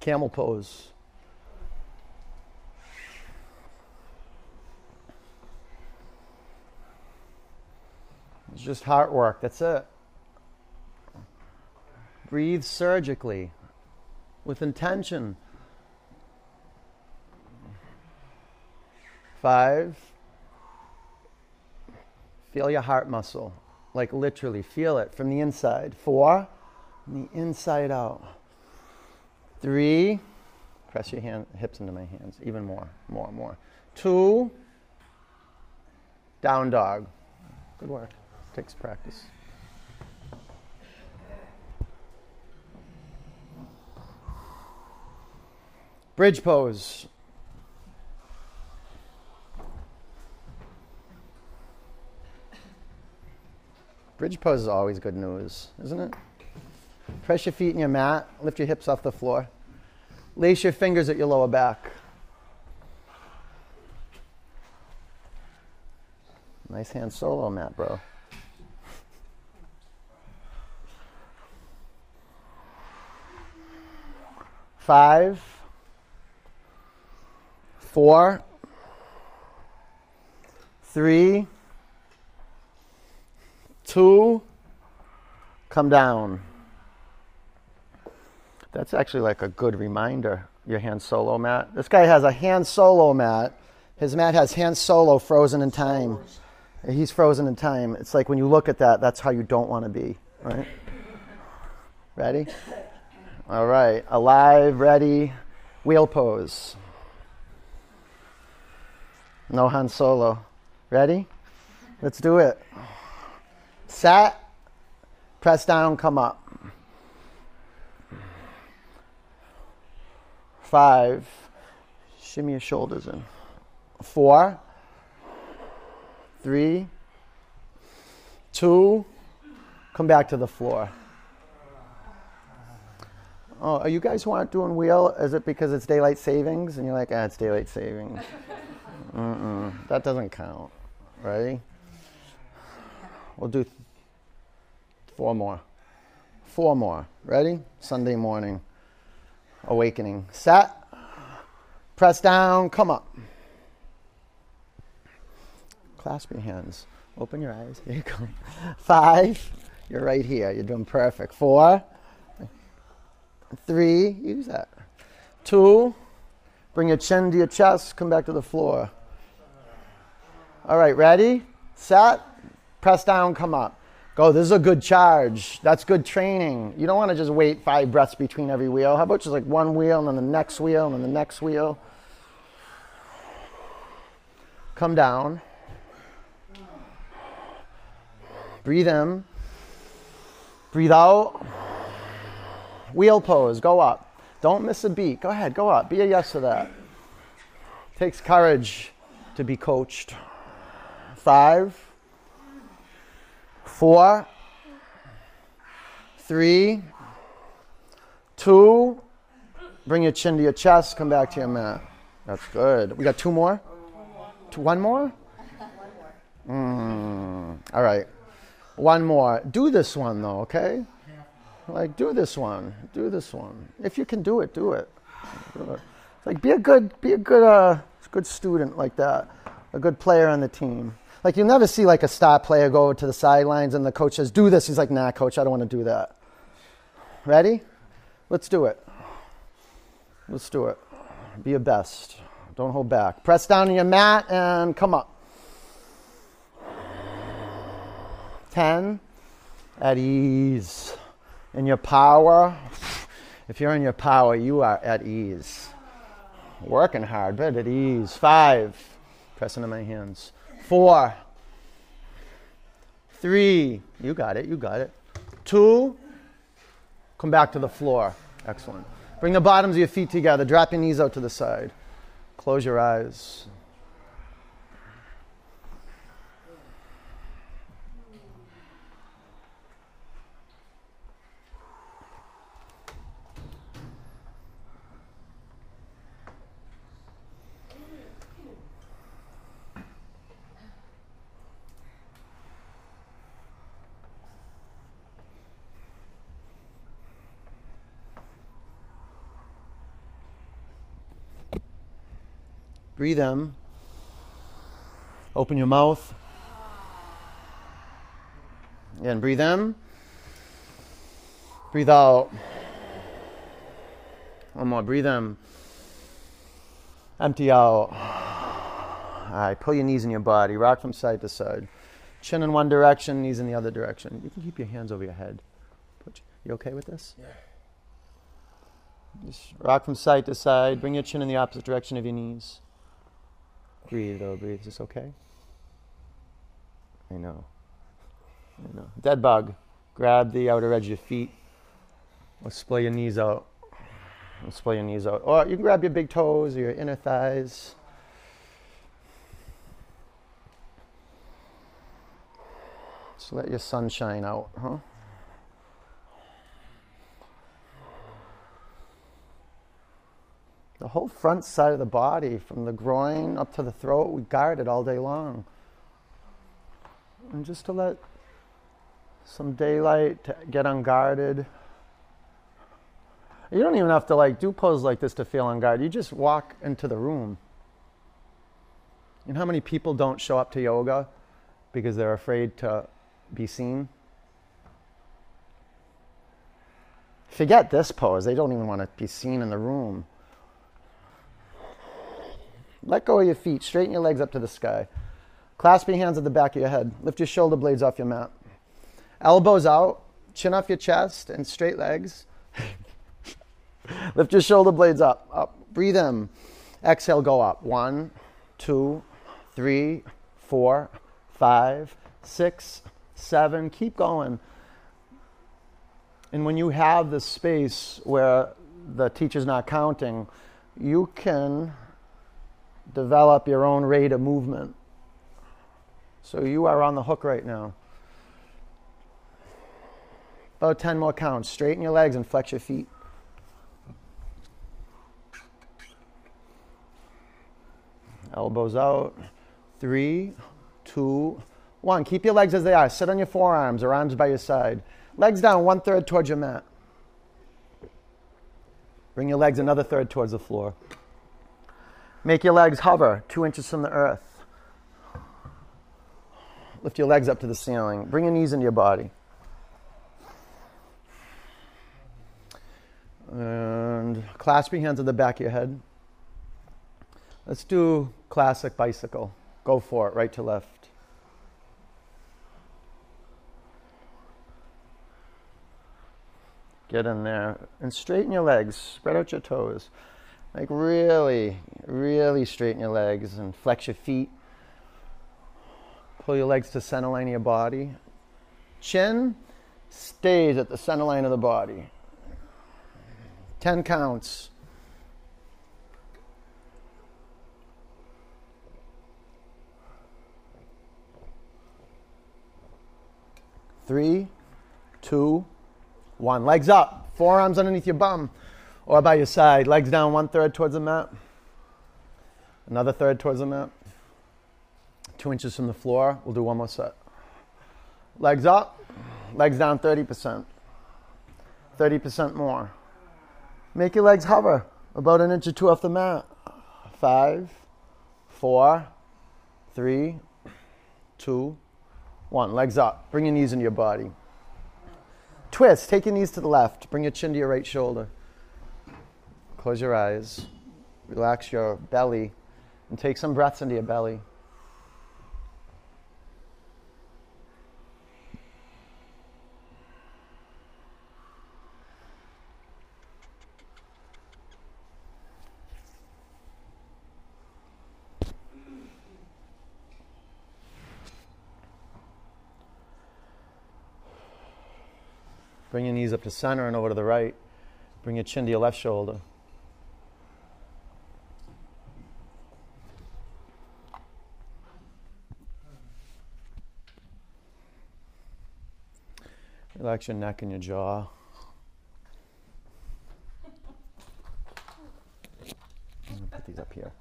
Camel pose. It's just heart work. That's it. Breathe surgically, with intention. 5, feel your heart muscle, like literally feel it from the inside. 4, from the inside out. 3, press your hips into my hands, even more. 2, down dog. Good work, takes practice. Bridge pose. Bridge pose is always good news, isn't it? Press your feet in your mat. Lift your hips off the floor. Lace your fingers at your lower back. Nice hand solo, Matt, bro. Five. 4, 3, 2, come down. That's actually like a good reminder, your hand solo mat. This guy has a hand solo mat. His mat has hand solo frozen in time. He's frozen in time. It's like when you look at that, that's how you don't want to be, right? Ready? All right, alive, ready, wheel pose. No Han Solo. Ready? Let's do it. Sat. Press down, come up. 5. Shimmy your shoulders in. 4, 3, 2. Come back to the floor. Oh, you guys aren't doing wheel? Is it because it's daylight savings? And you're like, ah, it's daylight savings. That doesn't count. Ready? We'll do 4 more. 4 more. Ready? Sunday morning. Awakening. Set. Press down. Come up. Clasp your hands. Open your eyes. There you go. 5. You're right here. You're doing perfect. 4, 3. Use that. 2. Bring your chin to your chest. Come back to the floor. All right, ready, set, press down, come up. Go, this is a good charge. That's good training. You don't want to just wait 5 breaths between every wheel. How about just like one wheel and then the next wheel and then the next wheel. Come down. Breathe in. Breathe out. Wheel pose, go up. Don't miss a beat. Go ahead, go up. Be a yes to that. Takes courage to be coached. 5, 4, 3, 2. Bring your chin to your chest. Come back to your mat. That's good. We got 2 more? 1 more? All right. One more. Do this one though, okay? Like, do this one. Do this one. If you can do it, do it. Do it. Like, be a good student like that. A good player on the team. Like, you'll never see like a star player go to the sidelines and the coach says, do this. He's like, nah, coach, I don't want to do that. Ready? Let's do it. Let's do it. Be your best. Don't hold back. Press down on your mat and come up. 10. At ease. In your power. If you're in your power, you are at ease. Working hard, but at ease. 5. Pressing on my hands. 4. 3. You got it. You got it. 2. Come back to the floor. Excellent. Bring the bottoms of your feet together. Drop your knees out to the side. Close your eyes. Breathe in. Open your mouth. And breathe in. Breathe out. One more. Breathe in. Empty out. All right. Pull your knees in your body. Rock from side to side. Chin in one direction, knees in the other direction. You can keep your hands over your head. You okay with this? Yeah. Just rock from side to side. Bring your chin in the opposite direction of your knees. Breathe, though, breathe. Is this okay? I know. I know. Dead bug. Grab the outer edge of your feet. Or splay your knees out. Or splay your knees out. Or you can grab your big toes or your inner thighs. Just let your sunshine out, huh? The whole front side of the body, from the groin up to the throat, we guard it all day long. And just to let some daylight get unguarded. You don't even have to like do pose like this to feel unguarded. You just walk into the room. You know how many people don't show up to yoga because they're afraid to be seen? Forget this pose. They don't even want to be seen in the room. Let go of your feet. Straighten your legs up to the sky. Clasp your hands at the back of your head. Lift your shoulder blades off your mat. Elbows out. Chin off your chest and straight legs. Lift your shoulder blades up. Up. Breathe in. Exhale, go up. 1, 2, 3, 4, 5, 6, 7. Keep going. And when you have this space where the teacher's not counting, you can develop your own rate of movement. So you are on the hook right now. About 10 more counts. Straighten your legs and flex your feet. Elbows out. 3, 2, 1. Keep your legs as they are. Sit on your forearms or arms by your side. Legs down 1/3 towards your mat. Bring your legs another 1/3 towards the floor. Make your legs hover 2 inches from the earth. Lift your legs up to the ceiling. Bring your knees into your body. And clasp your hands at the back of your head. Let's do classic bicycle. Go for it, right to left. Get in there and straighten your legs. Spread out your toes. Like really, really straighten your legs and flex your feet. Pull your legs to center line of your body. Chin stays at the center line of the body. 10 counts. Three, two, one. Legs up. Forearms underneath your bum. Or by your side. Legs down 1/3 towards the mat. Another 1/3 towards the mat. 2 inches from the floor. We'll do one more set. Legs up, legs down 30%. 30% more. Make your legs hover about an inch or two off the mat. 5, 4, 3, 2, 1. Legs up. Bring your knees into your body. Twist. Take your knees to the left. Bring your chin to your right shoulder. Close your eyes. Relax your belly and take some breaths into your belly. Bring your knees up to center and over to the right. Bring your chin to your left shoulder. Relax your neck and your jaw. I'm going to put these up here.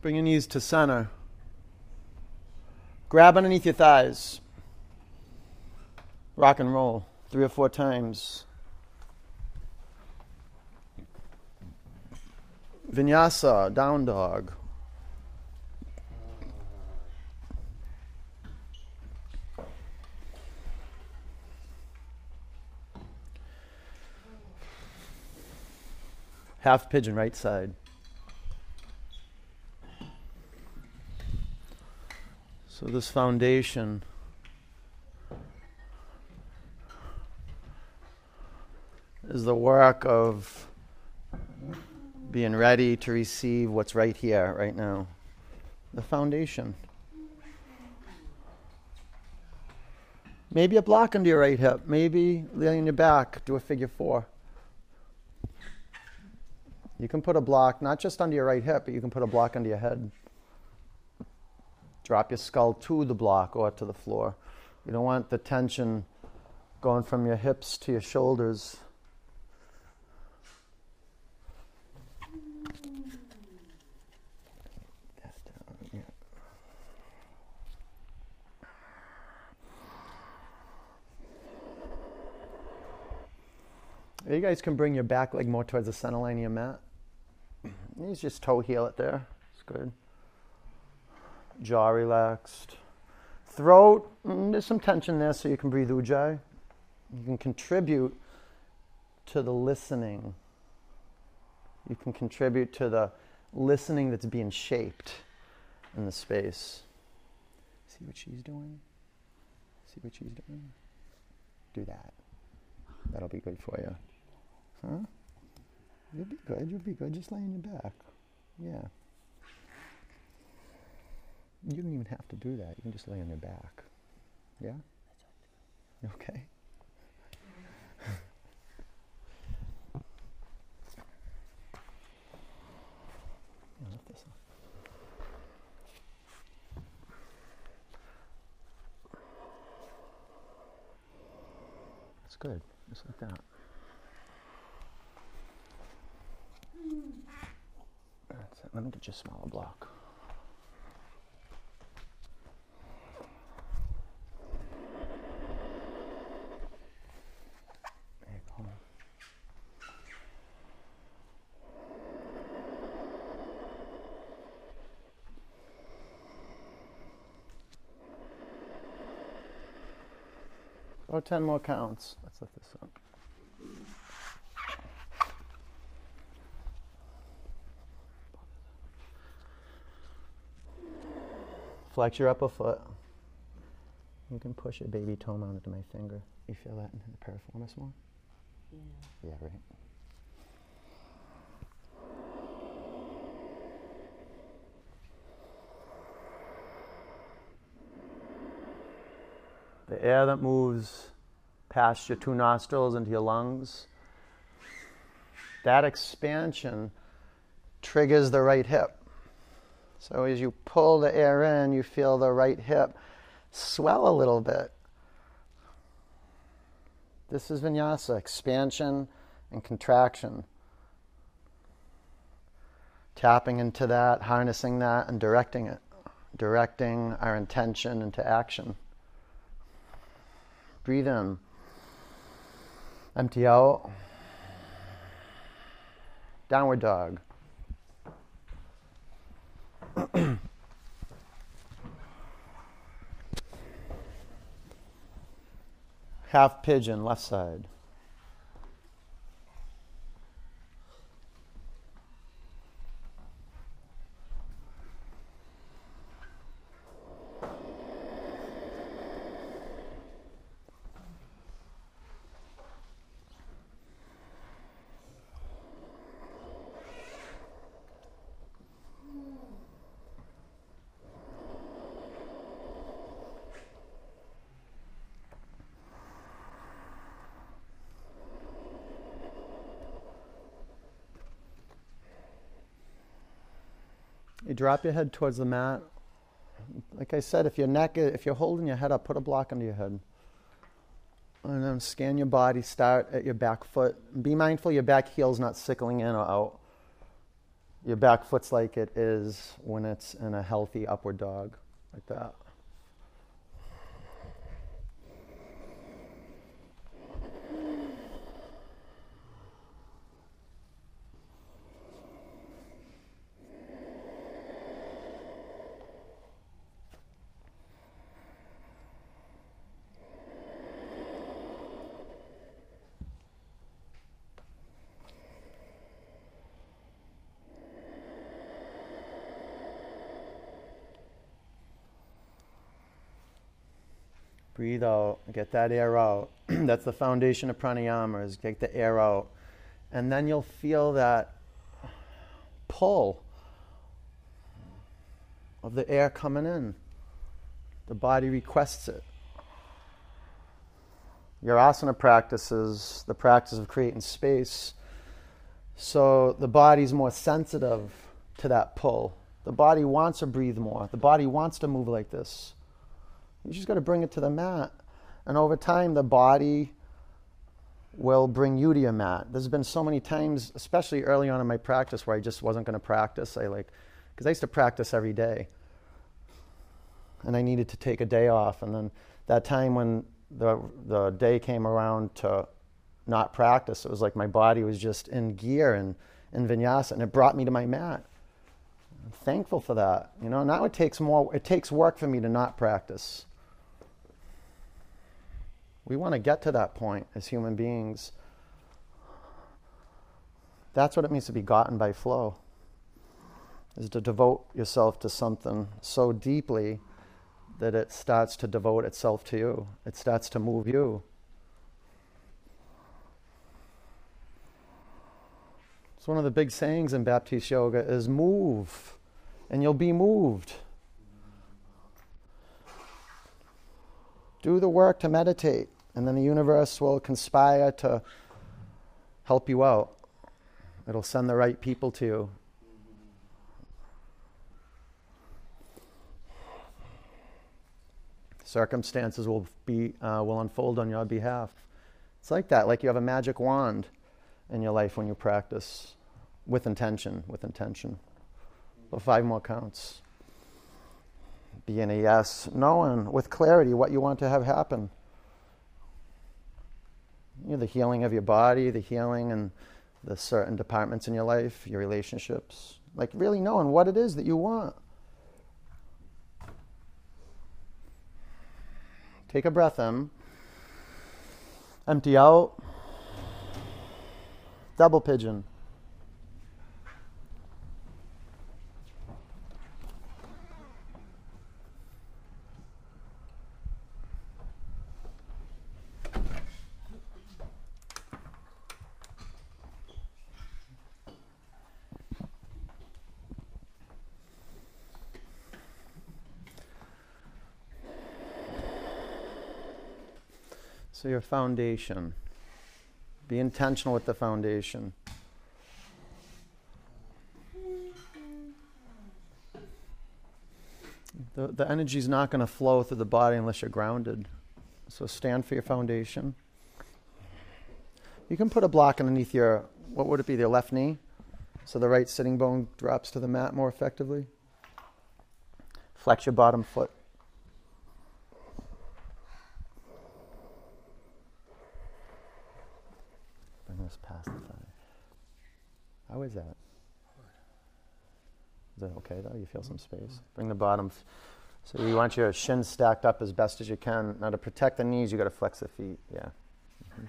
Bring your knees to center. Grab underneath your thighs. Rock and roll 3 or 4 times. Vinyasa, down dog. Half pigeon, right side. So this foundation is the work of being ready to receive what's right here, right now. The foundation. Maybe a block under your right hip. Maybe laying on your back, do a figure 4. You can put a block, not just under your right hip, but you can put a block under your head. Drop your skull to the block or to the floor. You don't want the tension going from your hips to your shoulders. You guys can bring your back leg more towards the center line of your mat. You just toe heel it there. It's good. Jaw relaxed. Throat, there's some tension there, so you can breathe ujjayi. You can contribute to the listening. You can contribute to the listening that's being shaped in the space. See what she's doing? See what she's doing? Do that. That'll be good for you. Huh? You'll be good. You'll be good. Just lay on your back. Yeah. You don't even have to do that. You can just lay on your back. Yeah? Okay. It's good. Just like that. That's it. Let me get you a smaller block. Or 10 more counts. Let's lift this up. Flex your upper foot. You can push your baby toe mounted to my finger. You feel that in the piriformis more? Yeah. Yeah, right? The air that moves past your 2 nostrils into your lungs, that expansion triggers the right hip. So as you pull the air in, you feel the right hip swell a little bit. This is vinyasa, expansion and contraction. Tapping into that, harnessing that, and directing it. Directing our intention into action. Breathe in. Empty out. Downward dog. Half pigeon, left side. Drop your head towards the mat. Like I said, if you're holding your head up, put a block under your head. And then scan your body, start at your back foot. Be mindful your back heel's not sickling in or out. Your back foot's like it is when it's in a healthy upward dog, like that. Breathe out, get that air out. That's the foundation of pranayama, is get the air out. And then you'll feel that pull of the air coming in. The body requests it. Your asana practice is the practice of creating space. So the body's more sensitive to that pull. The body wants to breathe more. The body wants to move like this. You just got to bring it to the mat. And over time, the body will bring you to your mat. There's been so many times, especially early on in my practice, where I just wasn't going to practice. Because I used to practice every day. And I needed to take a day off. And then that time when the day came around to not practice, it was like my body was just in gear and in vinyasa. And it brought me to my mat. I'm thankful for that. You know, now it takes work for me to not practice. We want to get to that point as human beings. That's what it means to be gotten by flow, is to devote yourself to something so deeply that it starts to devote itself to you. It starts to move you. One of the big sayings in Baptiste Yoga is move, and you'll be moved. Do the work to meditate, and then the universe will conspire to help you out. It'll send the right people to you. Circumstances will unfold on your behalf. It's like that, like you have a magic wand in your life when you practice. With intention, with intention. But 5 more counts. Being a yes, knowing with clarity what you want to have happen. You know, the healing of your body, the healing in the certain departments in your life, your relationships. Like really knowing what it is that you want. Take a breath in. Empty out. Double pigeon. So your foundation. Be intentional with the foundation. The energy is not going to flow through the body unless you're grounded. So stand for your foundation. You can put a block underneath your, what would it be, the left knee? So the right sitting bone drops to the mat more effectively. Flex your bottom foot. Bring this past the thigh. How is that? Is that okay though? You feel some space? Bring the bottom. So you want your shins stacked up as best as you can. Now to protect the knees, you got to flex the feet. Yeah. Mm-hmm.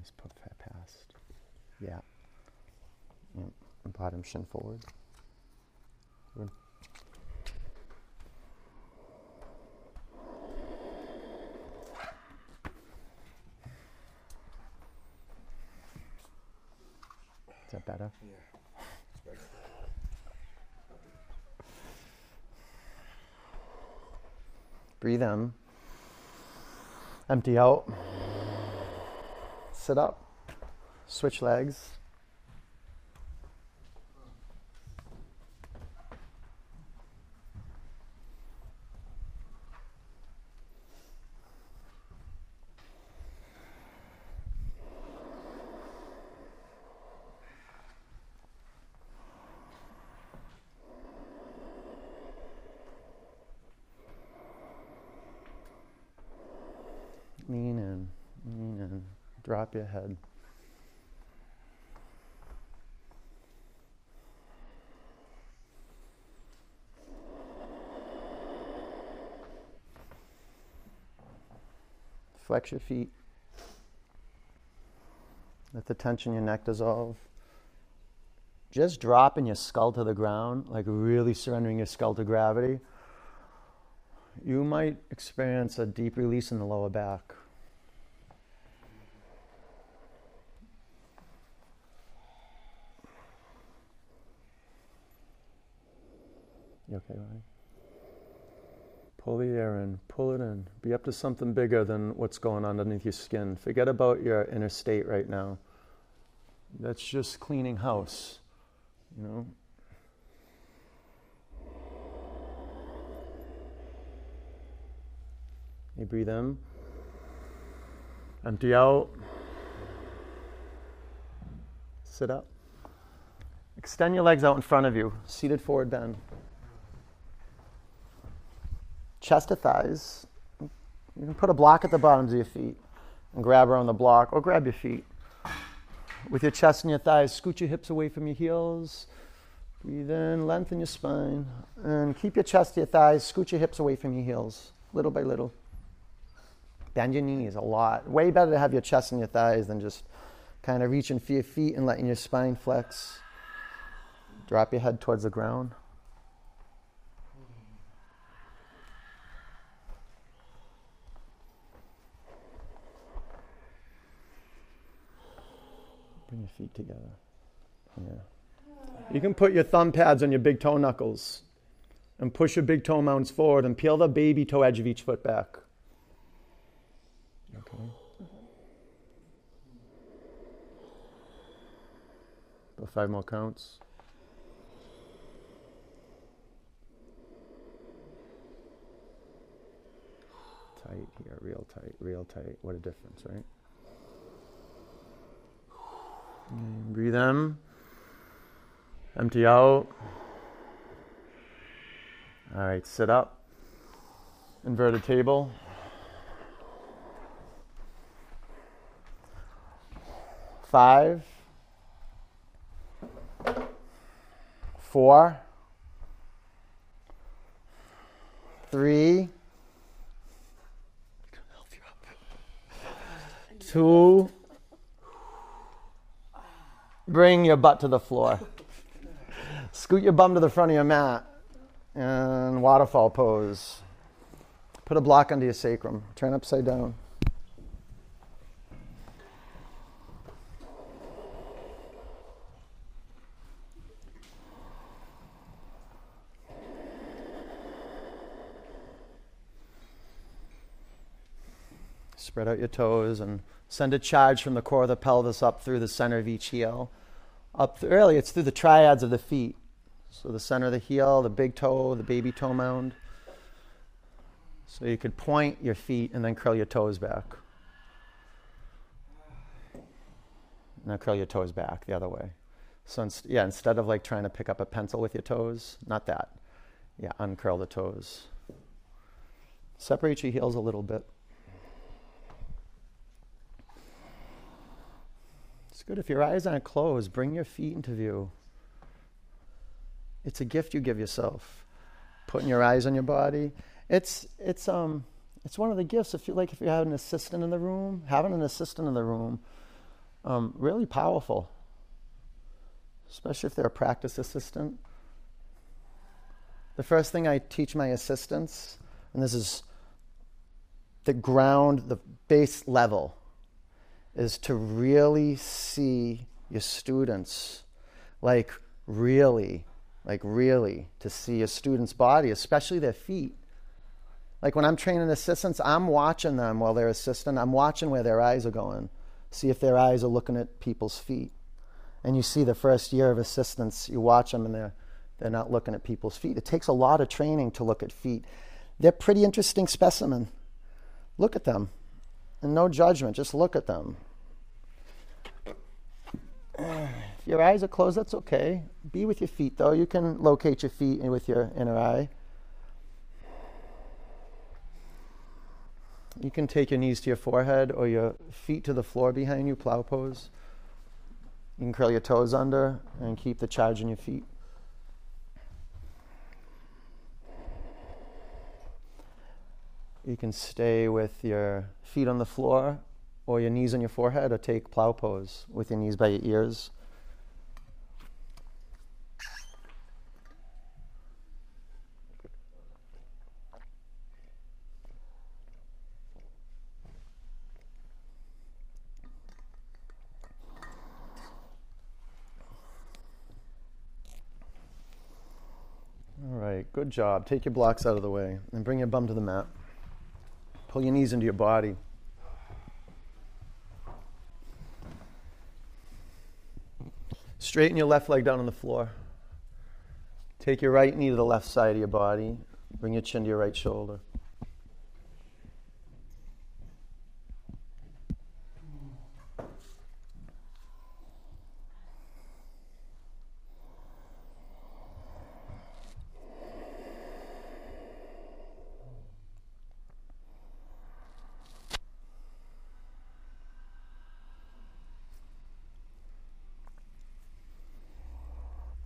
Just put that past. Yeah. Yep. Bottom shin forward. Good. Is that better? Yeah. It's better. Breathe in. Empty out. Sit up. Switch legs. Drop your head. Flex your feet. Let the tension in your neck dissolve. Just dropping your skull to the ground, like really surrendering your skull to gravity. You might experience a deep release in the lower back. You okay, Ryan? Pull the air in, pull it in. Be up to something bigger than what's going on underneath your skin. Forget about your inner state right now. That's just cleaning house, you know? You breathe in. Empty out. Sit up. Extend your legs out in front of you. Seated forward bend. Chest to thighs. You can put a block at the bottoms of your feet and grab around the block, or grab your feet. With your chest and your thighs, scoot your hips away from your heels. Breathe in, lengthen your spine. And keep your chest to your thighs, scoot your hips away from your heels, little by little. Bend your knees a lot. Way better to have your chest and your thighs than just kind of reaching for your feet and letting your spine flex. Drop your head towards the ground. Bring your feet together. Yeah. You can put your thumb pads on your big toe knuckles and push your big toe mounds forward and peel the baby toe edge of each foot back. Okay. About 5 more counts. Tight here, real tight, real tight. What a difference, right? And breathe in, empty out. All right, sit up, inverted table. Five, 4, 3, 2, bring your butt to the floor. Scoot your bum to the front of your mat. And waterfall pose. Put a block under your sacrum. Turn upside down. Spread out your toes and send a charge from the core of the pelvis up through the center of each heel. Really, it's through the triads of the feet. So the center of the heel, the big toe, the baby toe mound. So you could point your feet and then curl your toes back. Now curl your toes back the other way. So instead of like trying to pick up a pencil with your toes, not that. Yeah, uncurl the toes. Separate your heels a little bit. It's good if your eyes aren't closed, bring your feet into view. It's a gift you give yourself, putting your eyes on your body. It's one of the gifts. If you have an assistant in the room, really powerful, especially if they're a practice assistant. The first thing I teach my assistants, and this is the ground, the base level, is to really see your students, like really to see your student's body, especially their feet. Like when I'm training assistants, I'm watching them while they're assistant. I'm watching where their eyes are going. See if their eyes are looking at people's feet. And you see the first year of assistants, you watch them and they're not looking at people's feet. It takes a lot of training to look at feet. They're pretty interesting specimen. Look at them. And no judgment, just look at them. If your eyes are closed, that's okay. Be with your feet though. You can locate your feet with your inner eye. You can take your knees to your forehead or your feet to the floor behind you, plow pose. You can curl your toes under and keep the charge in your feet. You can stay with your feet on the floor or your knees on your forehead, or take plow pose with your knees by your ears. Good job. Take your blocks out of the way and bring your bum to the mat. Pull your knees into your body. Straighten your left leg down on the floor. Take your right knee to the left side of your body. Bring your chin to your right shoulder.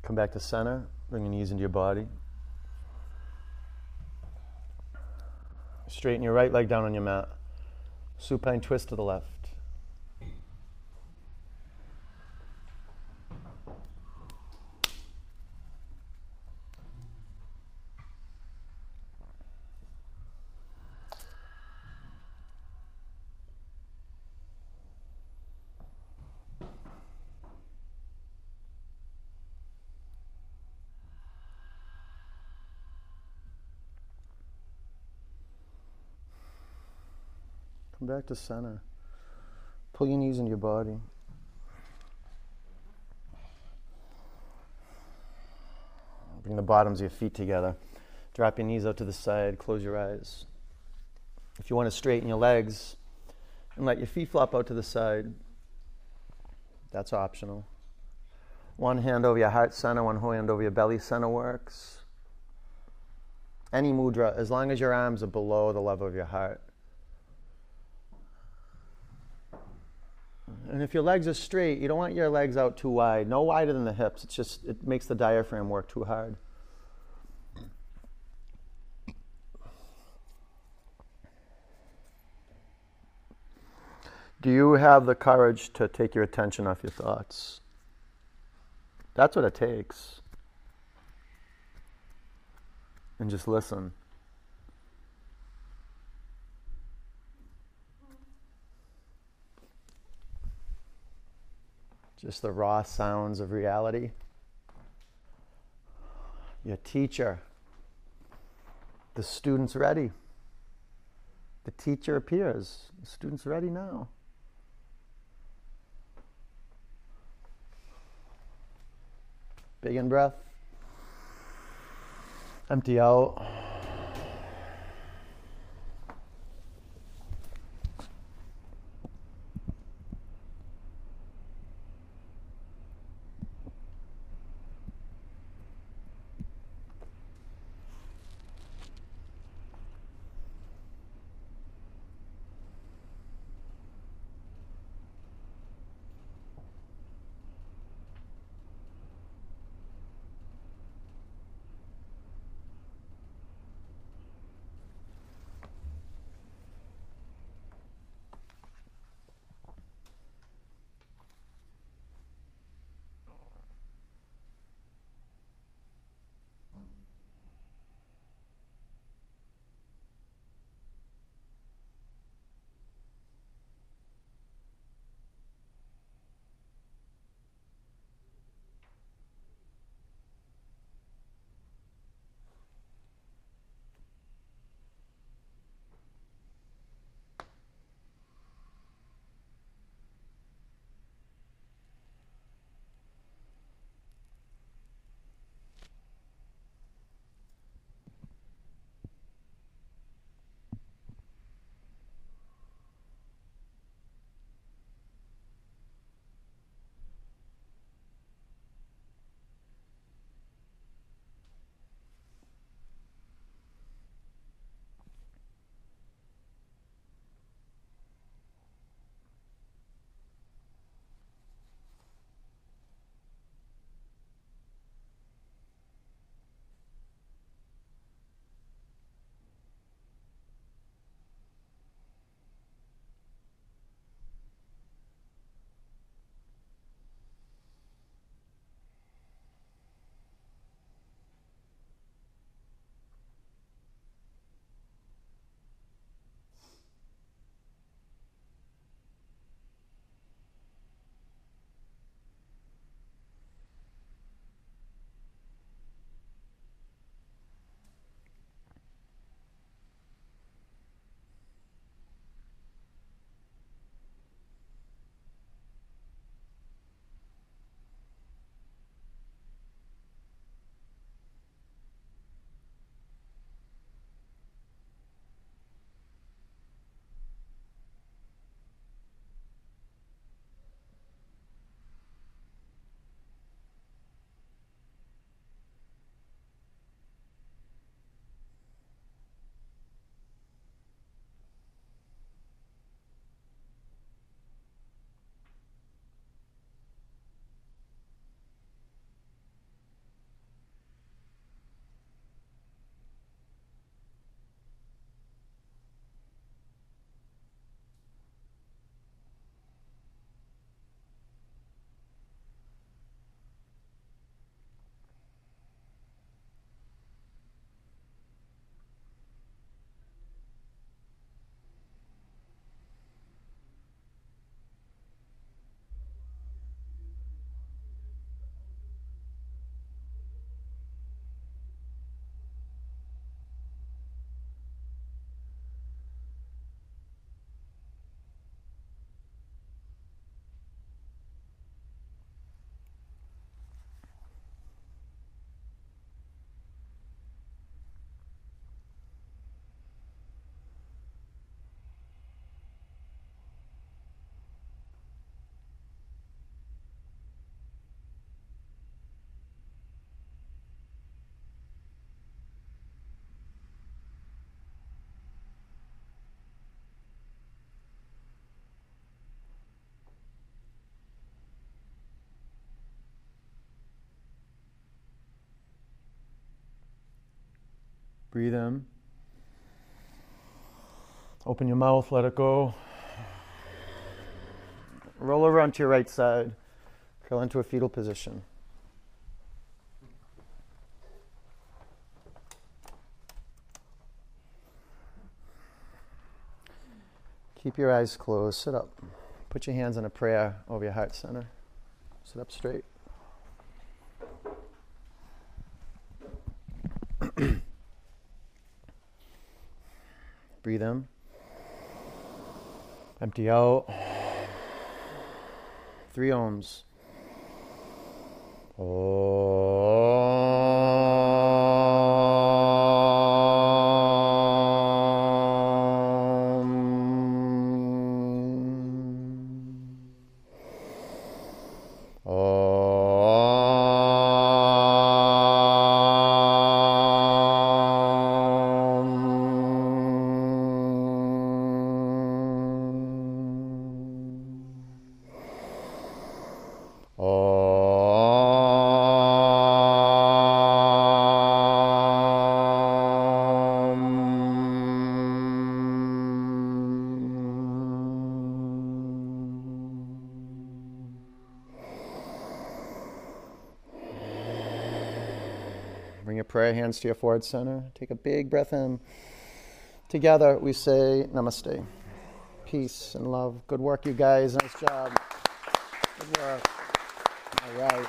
Come back to center, bring your knees into your body. Straighten your right leg down on your mat. Supine twist to the left. Back to center. Pull your knees into your body. Bring the bottoms of your feet together. Drop your knees out to the side. Close your eyes. If you want to straighten your legs and let your feet flop out to the side, that's optional. One hand over your heart center, one hand over your belly center works. Any mudra, as long as your arms are below the level of your heart. And if your legs are straight, you don't want your legs out too wide, no wider than the hips. It's just, it makes the diaphragm work too hard. Do you have the courage to take your attention off your thoughts? That's what it takes. And just listen. Just the raw sounds of reality. Your teacher, the student's ready. The teacher appears. The student's ready now. Big in breath. Empty out. Breathe in. Open your mouth, let it go. Roll over onto your right side. Curl into a fetal position. Keep your eyes closed. Sit up. Put your hands in a prayer over your heart center. Sit up straight. Breathe in. Empty out. 3 ohms. Hands to your forehead center. Take a big breath in. Together we say namaste. Peace and love. Good work, you guys. Nice job. Good work. All right.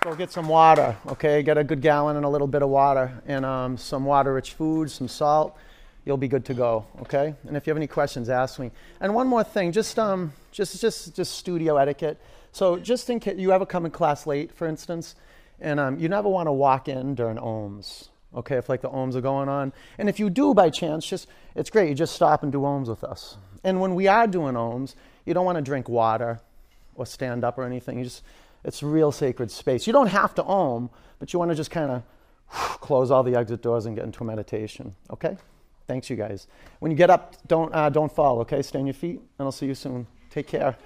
Go get some water, okay? Get a good gallon and a little bit of water and some water-rich food, some salt. You'll be good to go, okay? And if you have any questions, ask me. And one more thing, just studio etiquette. So just in case you ever come in class late, for instance, and you never want to walk in during ohms, okay, if like the ohms are going on. And if you do by chance, it's great, you just stop and do ohms with us. And when we are doing ohms, you don't want to drink water or stand up or anything. It's real sacred space. You don't have to ohm, but you want to just kind of close all the exit doors and get into a meditation, okay? Thanks, you guys. When you get up, don't fall, okay? Stay on your feet, and I'll see you soon. Take care.